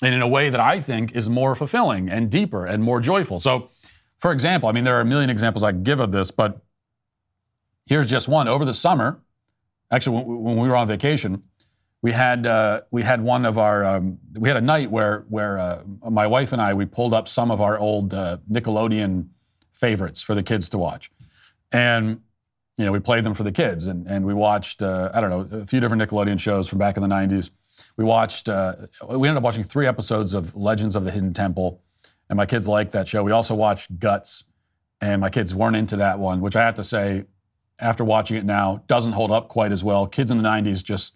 and in a way that I think is more fulfilling and deeper and more joyful. So, for example, I mean, there are a million examples I could give of this, but here's just one. Over the summer, actually, when we were on vacation, we had one of our we had a night where my wife and I, we pulled up some of our old Nickelodeon favorites for the kids to watch, and you know, we played them for the kids, and we watched a few different Nickelodeon shows from back in the 90s. We ended up watching 3 episodes of Legends of the Hidden Temple, and my kids liked that show. We also watched Guts, and my kids weren't into that one, which I have to say, after watching it now, doesn't hold up quite as well. Kids in the 90s just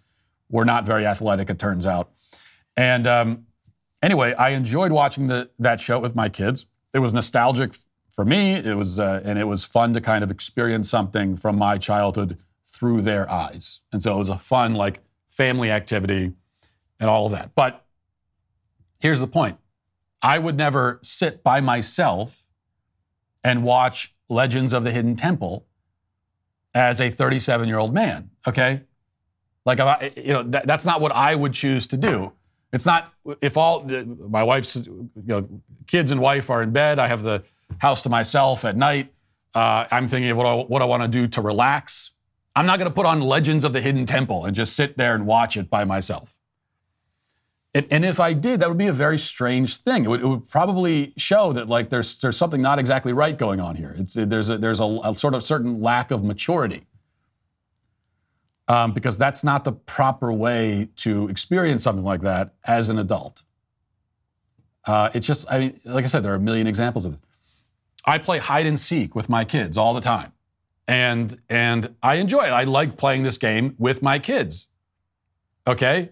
were not very athletic, it turns out. And anyway, I enjoyed watching that show with my kids. It was nostalgic for me. It was and it was fun to kind of experience something from my childhood through their eyes. And so it was a fun, like, family activity and all of that. But here's the point. I would never sit by myself and watch Legends of the Hidden Temple as a 37-year-old man, okay? Like, that's not what I would choose to do. It's not, if my wife's, kids and wife are in bed, I have the house to myself at night, I'm thinking of what I want to do to relax. I'm not going to put on Legends of the Hidden Temple and just sit there and watch it by myself. And if I did, that would be a very strange thing. It would probably show that, like, there's something not exactly right going on here. There's a sort of certain lack of maturity, because that's not the proper way to experience something like that as an adult. It's just, I mean, like I said, there are a million examples of this. I play hide and seek with my kids all the time, and I enjoy it. I like playing this game with my kids. Okay.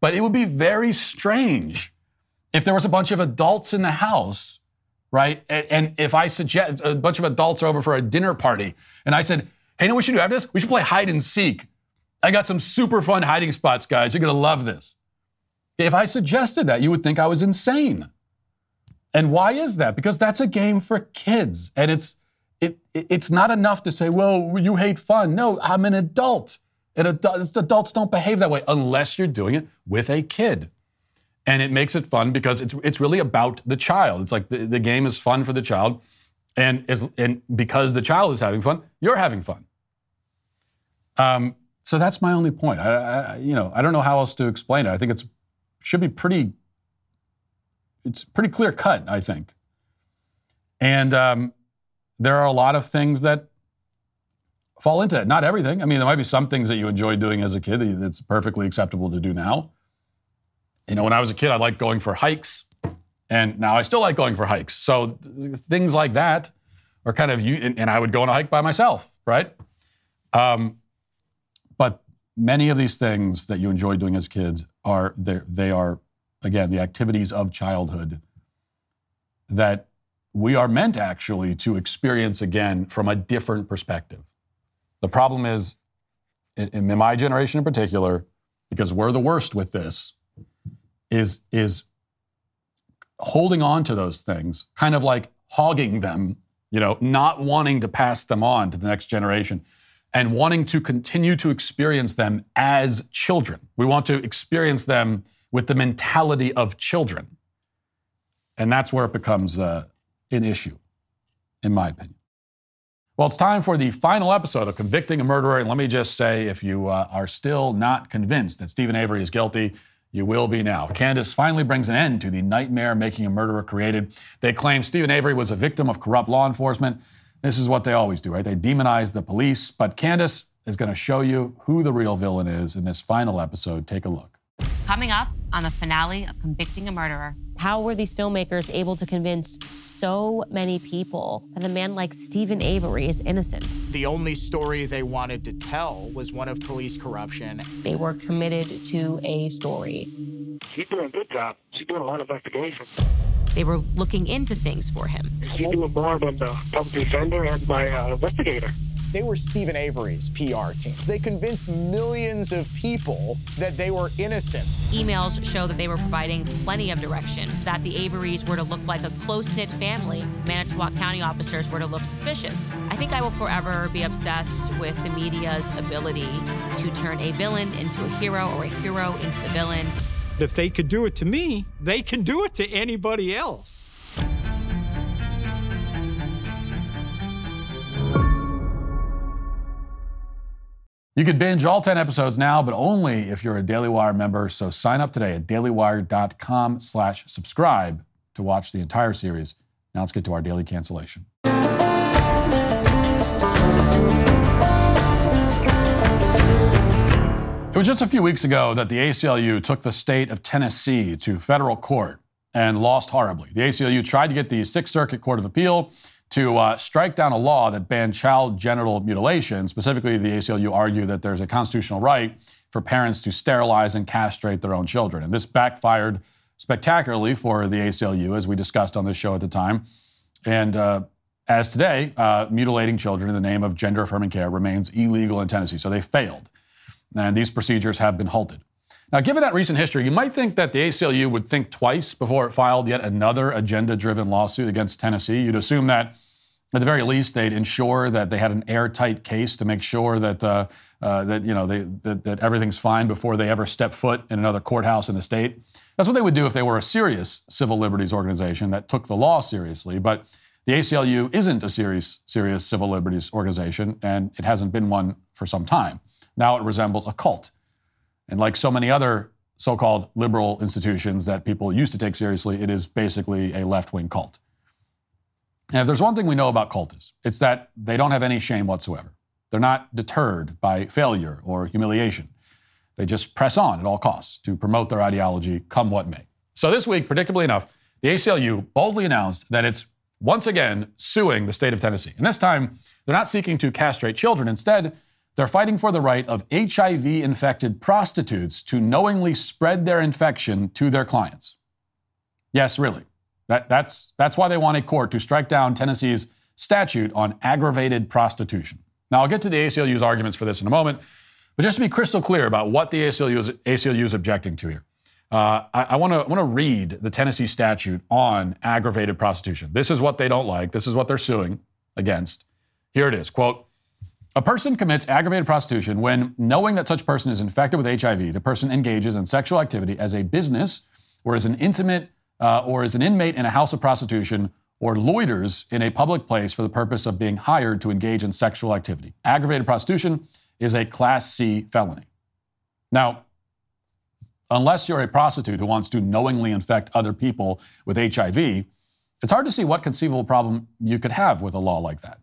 But it would be very strange if there was a bunch of adults in the house, right? And if I suggest a bunch of adults are over for a dinner party, and I said, hey, you know what we should do after this? We should play hide and seek. I got some super fun hiding spots, guys. You're going to love this. If I suggested that, you would think I was insane. And why is that? Because that's a game for kids. And it's not enough to say, well, you hate fun. No, I'm an adult. And adults don't behave that way unless you're doing it with a kid. And it makes it fun because it's really about the child. It's like the game is fun for the child. And because the child is having fun, you're having fun. So that's my only point. I don't know how else to explain it. I think it's pretty clear cut, I think. And there are a lot of things that fall into it. Not everything. I mean, there might be some things that you enjoy doing as a kid that's perfectly acceptable to do now. You know, when I was a kid, I liked going for hikes, and now I still like going for hikes. So things like that are kind of, and I would go on a hike by myself, right? But many of these things that you enjoy doing as kids are, they are, again, the activities of childhood that we are meant actually to experience again from a different perspective. The problem is, in my generation in particular, because we're the worst with this, is holding on to those things, kind of like hogging them, you know, not wanting to pass them on to the next generation and wanting to continue to experience them as children. We want to experience them with the mentality of children. And that's where it becomes an issue, in my opinion. Well, it's time for the final episode of Convicting a Murderer. And let me just say, if you are still not convinced that Stephen Avery is guilty, you will be now. Candace finally brings an end to the nightmare Making a Murderer created. They claim Stephen Avery was a victim of corrupt law enforcement. This is what they always do, right? They demonize the police. But Candace is going to show you who the real villain is in this final episode. Take a look. Coming up on the finale of Convicting a Murderer. How were these filmmakers able to convince so many people that a man like Stephen Avery is innocent? The only story they wanted to tell was one of police corruption. They were committed to a story. She's doing a good job. She's doing a lot of investigation. They were looking into things for him. She's doing more than the public defender and my investigator. They were Stephen Avery's PR team. They convinced millions of people that they were innocent. Emails show that they were providing plenty of direction, that the Averys were to look like a close-knit family. Manitowoc County officers were to look suspicious. I think I will forever be obsessed with the media's ability to turn a villain into a hero or a hero into the villain. If they could do it to me, they can do it to anybody else. You can binge all 10 episodes now, but only if you're a Daily Wire member. So sign up today at dailywire.com/subscribe to watch the entire series. Now let's get to our daily cancellation. It was just a few weeks ago that the ACLU took the state of Tennessee to federal court and lost horribly. The ACLU tried to get the Sixth Circuit Court of Appeal to strike down a law that banned child genital mutilation. Specifically, the ACLU argued that there's a constitutional right for parents to sterilize and castrate their own children. And this backfired spectacularly for the ACLU, as we discussed on this show at the time. And as today, mutilating children in the name of gender-affirming care remains illegal in Tennessee. So they failed. And these procedures have been halted. Now, given that recent history, you might think that the ACLU would think twice before it filed yet another agenda-driven lawsuit against Tennessee. You'd assume that, at the very least, they'd ensure that they had an airtight case to make sure that that everything's fine before they ever step foot in another courthouse in the state. That's what they would do if they were a serious civil liberties organization that took the law seriously. But the ACLU isn't a serious civil liberties organization, and it hasn't been one for some time. Now it resembles a cult. And like so many other so-called liberal institutions that people used to take seriously, it is basically a left-wing cult. And if there's one thing we know about cultists, it's that they don't have any shame whatsoever. They're not deterred by failure or humiliation. They just press on at all costs to promote their ideology, come what may. So this week, predictably enough, the ACLU boldly announced that it's once again suing the state of Tennessee. And this time, they're not seeking to castrate children. Instead, they're fighting for the right of HIV-infected prostitutes to knowingly spread their infection to their clients. Yes, really. That's why they want a court to strike down Tennessee's statute on aggravated prostitution. Now, I'll get to the ACLU's arguments for this in a moment, but just to be crystal clear about what the ACLU is objecting to here, I want to read the Tennessee statute on aggravated prostitution. This is what they don't like. This is what they're suing against. Here it is, quote, "A person commits aggravated prostitution when, knowing that such person is infected with HIV, the person engages in sexual activity as a business or as an intimate or as an inmate in a house of prostitution or loiters in a public place for the purpose of being hired to engage in sexual activity. Aggravated prostitution is a Class C felony." Now, unless you're a prostitute who wants to knowingly infect other people with HIV, it's hard to see what conceivable problem you could have with a law like that.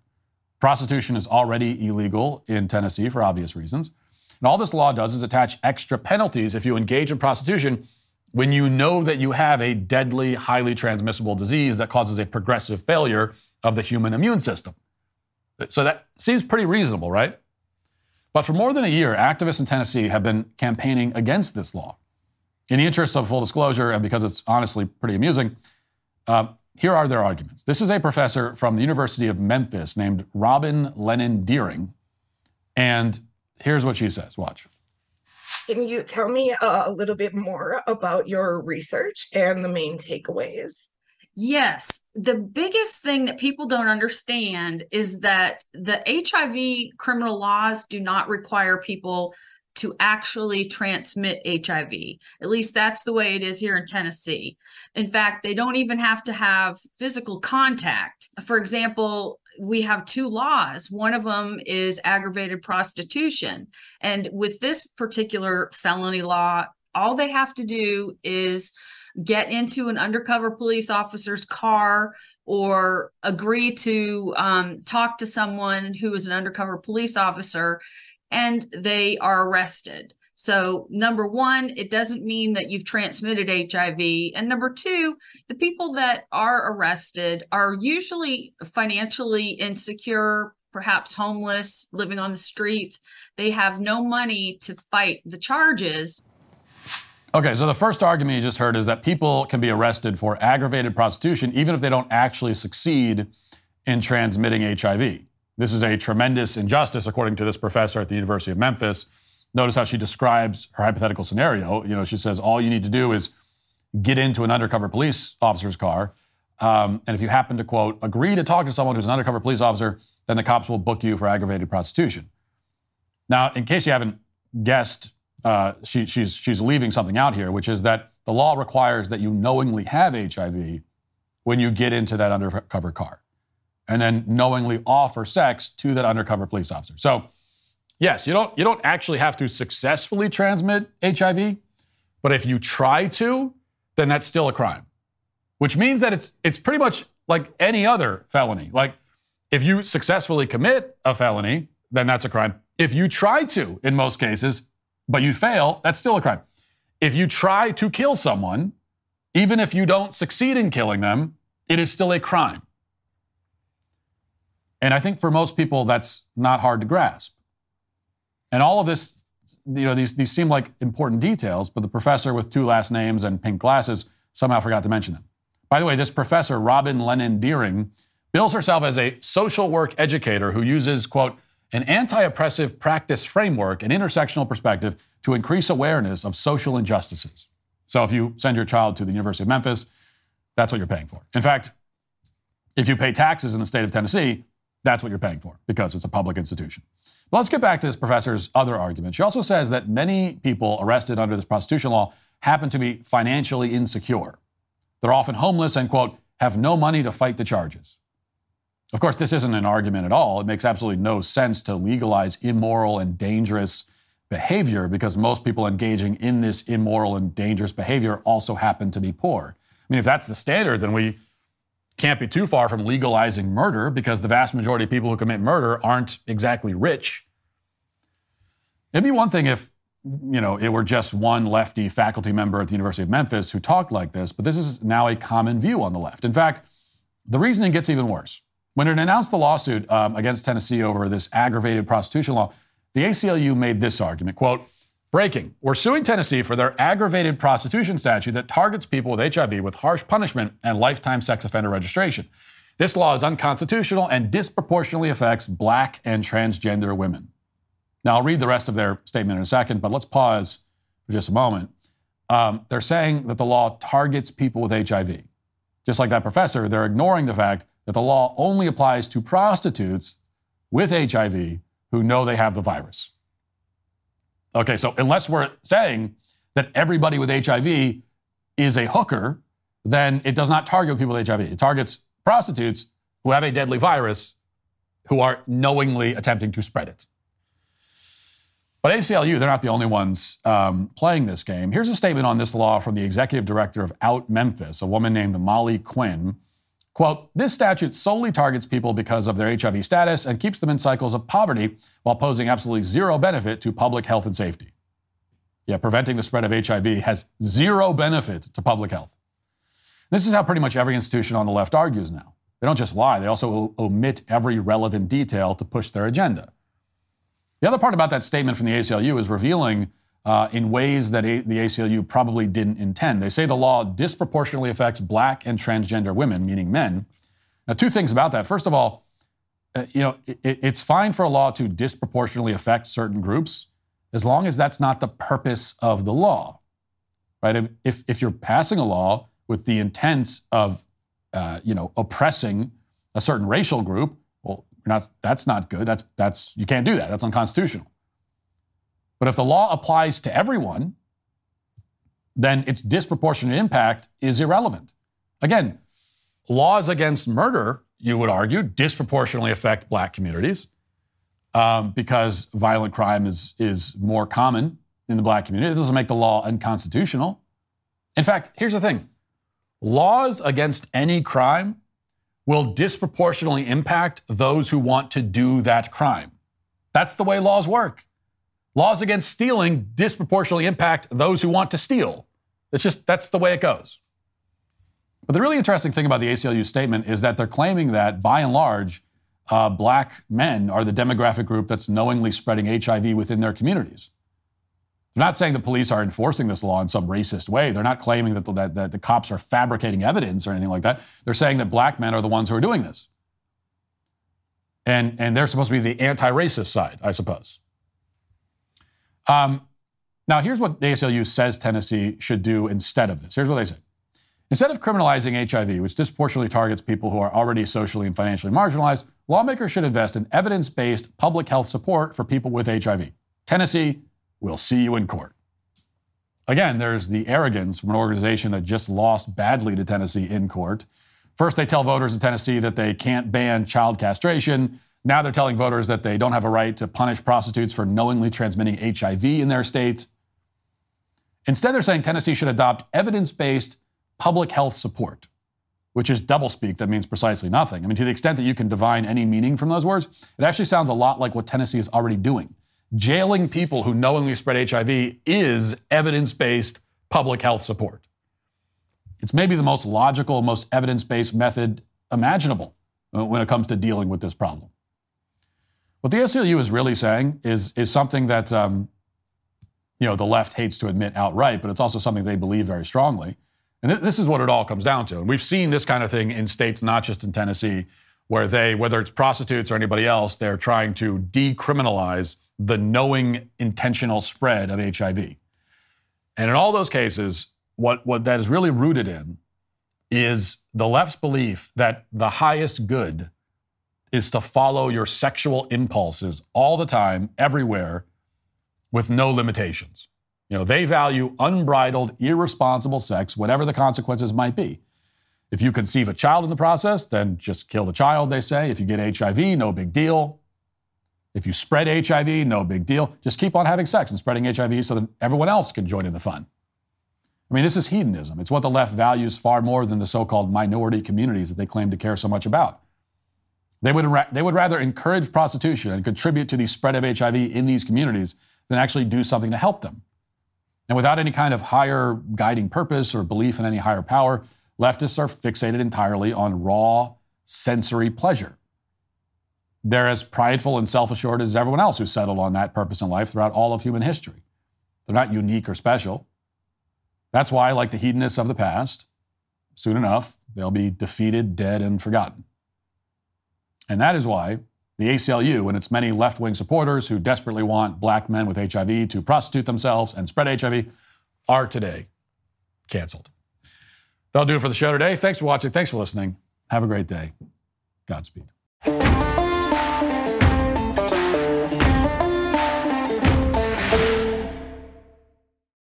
Prostitution is already illegal in Tennessee for obvious reasons. And all this law does is attach extra penalties if you engage in prostitution when you know that you have a deadly, highly transmissible disease that causes a progressive failure of the human immune system. So that seems pretty reasonable, right? But for more than a year, activists in Tennessee have been campaigning against this law. In the interest of full disclosure, and because it's honestly pretty amusing, Here are their arguments. This is a professor from the University of Memphis named Robin Lennon-Deering. And here's what she says. Watch. Can you tell me a little bit more about your research and the main takeaways? Yes. The biggest thing that people don't understand is that the HIV criminal laws do not require people to actually transmit HIV. At least that's the way it is here in Tennessee. In fact, they don't even have to have physical contact. For example, we have two laws. One of them is aggravated prostitution. And with this particular felony law, all they have to do is get into an undercover police officer's car or agree to talk to someone who is an undercover police officer, and they are arrested. So number one, it doesn't mean that you've transmitted HIV. And number two, the people that are arrested are usually financially insecure, perhaps homeless, living on the street. They have no money to fight the charges. Okay, so the first argument you just heard is that people can be arrested for aggravated prostitution, even if they don't actually succeed in transmitting HIV. This is a tremendous injustice, according to this professor at the University of Memphis. Notice how she describes her hypothetical scenario. You know, she says all you need to do is get into an undercover police officer's car, and if you happen to, quote, agree to talk to someone who's an undercover police officer, then the cops will book you for aggravated prostitution. Now, in case you haven't guessed, she's leaving something out here, which is that the law requires that you knowingly have HIV when you get into that undercover car and then knowingly offer sex to that undercover police officer. So, yes, you don't actually have to successfully transmit HIV, but if you try to, then that's still a crime, which means that it's pretty much like any other felony. Like, if you successfully commit a felony, then that's a crime. If you try to, in most cases, but you fail, that's still a crime. If you try to kill someone, even if you don't succeed in killing them, it is still a crime. And I think for most people, that's not hard to grasp. And all of this, you know, these seem like important details, but the professor with two last names and pink glasses somehow forgot to mention them. By the way, this professor, Robin Lennon-Deering, bills herself as a social work educator who uses, quote, an anti-oppressive practice framework and intersectional perspective to increase awareness of social injustices. So if you send your child to the University of Memphis, that's what you're paying for. In fact, if you pay taxes in the state of Tennessee, that's what you're paying for because it's a public institution. But let's get back to this professor's other argument. She also says that many people arrested under this prostitution law happen to be financially insecure. They're often homeless and, quote, have no money to fight the charges. Of course, this isn't an argument at all. It makes absolutely no sense to legalize immoral and dangerous behavior because most people engaging in this immoral and dangerous behavior also happen to be poor. I mean, if that's the standard, then we can't be too far from legalizing murder because the vast majority of people who commit murder aren't exactly rich. It'd be one thing if, you know, it were just one lefty faculty member at the University of Memphis who talked like this, but this is now a common view on the left. In fact, the reasoning gets even worse. When it announced the lawsuit against Tennessee over this aggravated prostitution law, the ACLU made this argument, quote, breaking, we're suing Tennessee for their aggravated prostitution statute that targets people with HIV with harsh punishment and lifetime sex offender registration. This law is unconstitutional and disproportionately affects black and transgender women. Now, I'll read the rest of their statement in a second, but let's pause for just a moment. They're saying that the law targets people with HIV. Just like that professor, they're ignoring the fact that the law only applies to prostitutes with HIV who know they have the virus. Okay, so unless we're saying that everybody with HIV is a hooker, then it does not target people with HIV. It targets prostitutes who have a deadly virus who are knowingly attempting to spread it. But ACLU, they're not the only ones playing this game. Here's a statement on this law from the executive director of Out Memphis, a woman named Molly Quinn. Quote, this statute solely targets people because of their HIV status and keeps them in cycles of poverty while posing absolutely zero benefit to public health and safety. Yeah, preventing the spread of HIV has zero benefit to public health. And this is how pretty much every institution on the left argues now. They don't just lie, they also omit every relevant detail to push their agenda. The other part about that statement from the ACLU is revealing in ways that the ACLU probably didn't intend. They say the law disproportionately affects black and transgender women, meaning men. Now, two things about that. First of all, it's fine for a law to disproportionately affect certain groups as long as that's not the purpose of the law, right? If you're passing a law with the intent of, oppressing a certain racial group, well, that's not good. You can't do that. That's unconstitutional. But if the law applies to everyone, then its disproportionate impact is irrelevant. Again, laws against murder, you would argue, disproportionately affect black communities because violent crime is more common in the black community. It doesn't make the law unconstitutional. In fact, here's the thing. Laws against any crime will disproportionately impact those who want to do that crime. That's the way laws work. Laws against stealing disproportionately impact those who want to steal. That's the way it goes. But the really interesting thing about the ACLU statement is that they're claiming that, by and large, black men are the demographic group that's knowingly spreading HIV within their communities. They're not saying the police are enforcing this law in some racist way. They're not claiming that the cops are fabricating evidence or anything like that. They're saying that black men are the ones who are doing this. And they're supposed to be the anti-racist side, I suppose. Now, here's what the ACLU says Tennessee should do instead of this. Here's what they say. Instead of criminalizing HIV, which disproportionately targets people who are already socially and financially marginalized, lawmakers should invest in evidence-based public health support for people with HIV. Tennessee, we'll see you in court. Again, there's the arrogance from an organization that just lost badly to Tennessee in court. First, they tell voters in Tennessee that they can't ban child castration. Now they're telling voters that they don't have a right to punish prostitutes for knowingly transmitting HIV in their state. Instead, they're saying Tennessee should adopt evidence-based public health support, which is doublespeak that means precisely nothing. I mean, to the extent that you can divine any meaning from those words, it actually sounds a lot like what Tennessee is already doing. Jailing people who knowingly spread HIV is evidence-based public health support. It's maybe the most logical, most evidence-based method imaginable when it comes to dealing with this problem. What the ACLU is really saying is something that the left hates to admit outright, but it's also something they believe very strongly. And this is what it all comes down to. And we've seen this kind of thing in states, not just in Tennessee, where whether it's prostitutes or anybody else, they're trying to decriminalize the knowing, intentional spread of HIV. And in all those cases, what that is really rooted in is the left's belief that the highest good is to follow your sexual impulses all the time, everywhere, with no limitations. They value unbridled, irresponsible sex, whatever the consequences might be. If you conceive a child in the process, then just kill the child, they say. If you get HIV, no big deal. If you spread HIV, no big deal. Just keep on having sex and spreading HIV so that everyone else can join in the fun. I mean, this is hedonism. It's what the left values far more than the so-called minority communities that they claim to care so much about. They would rather encourage prostitution and contribute to the spread of HIV in these communities than actually do something to help them. And without any kind of higher guiding purpose or belief in any higher power, leftists are fixated entirely on raw sensory pleasure. They're as prideful and self-assured as everyone else who settled on that purpose in life throughout all of human history. They're not unique or special. That's why, like the hedonists of the past, soon enough, they'll be defeated, dead, and forgotten. And that is why the ACLU and its many left-wing supporters who desperately want black men with HIV to prostitute themselves and spread HIV are today canceled. That'll do it for the show today. Thanks for watching. Thanks for listening. Have a great day. Godspeed.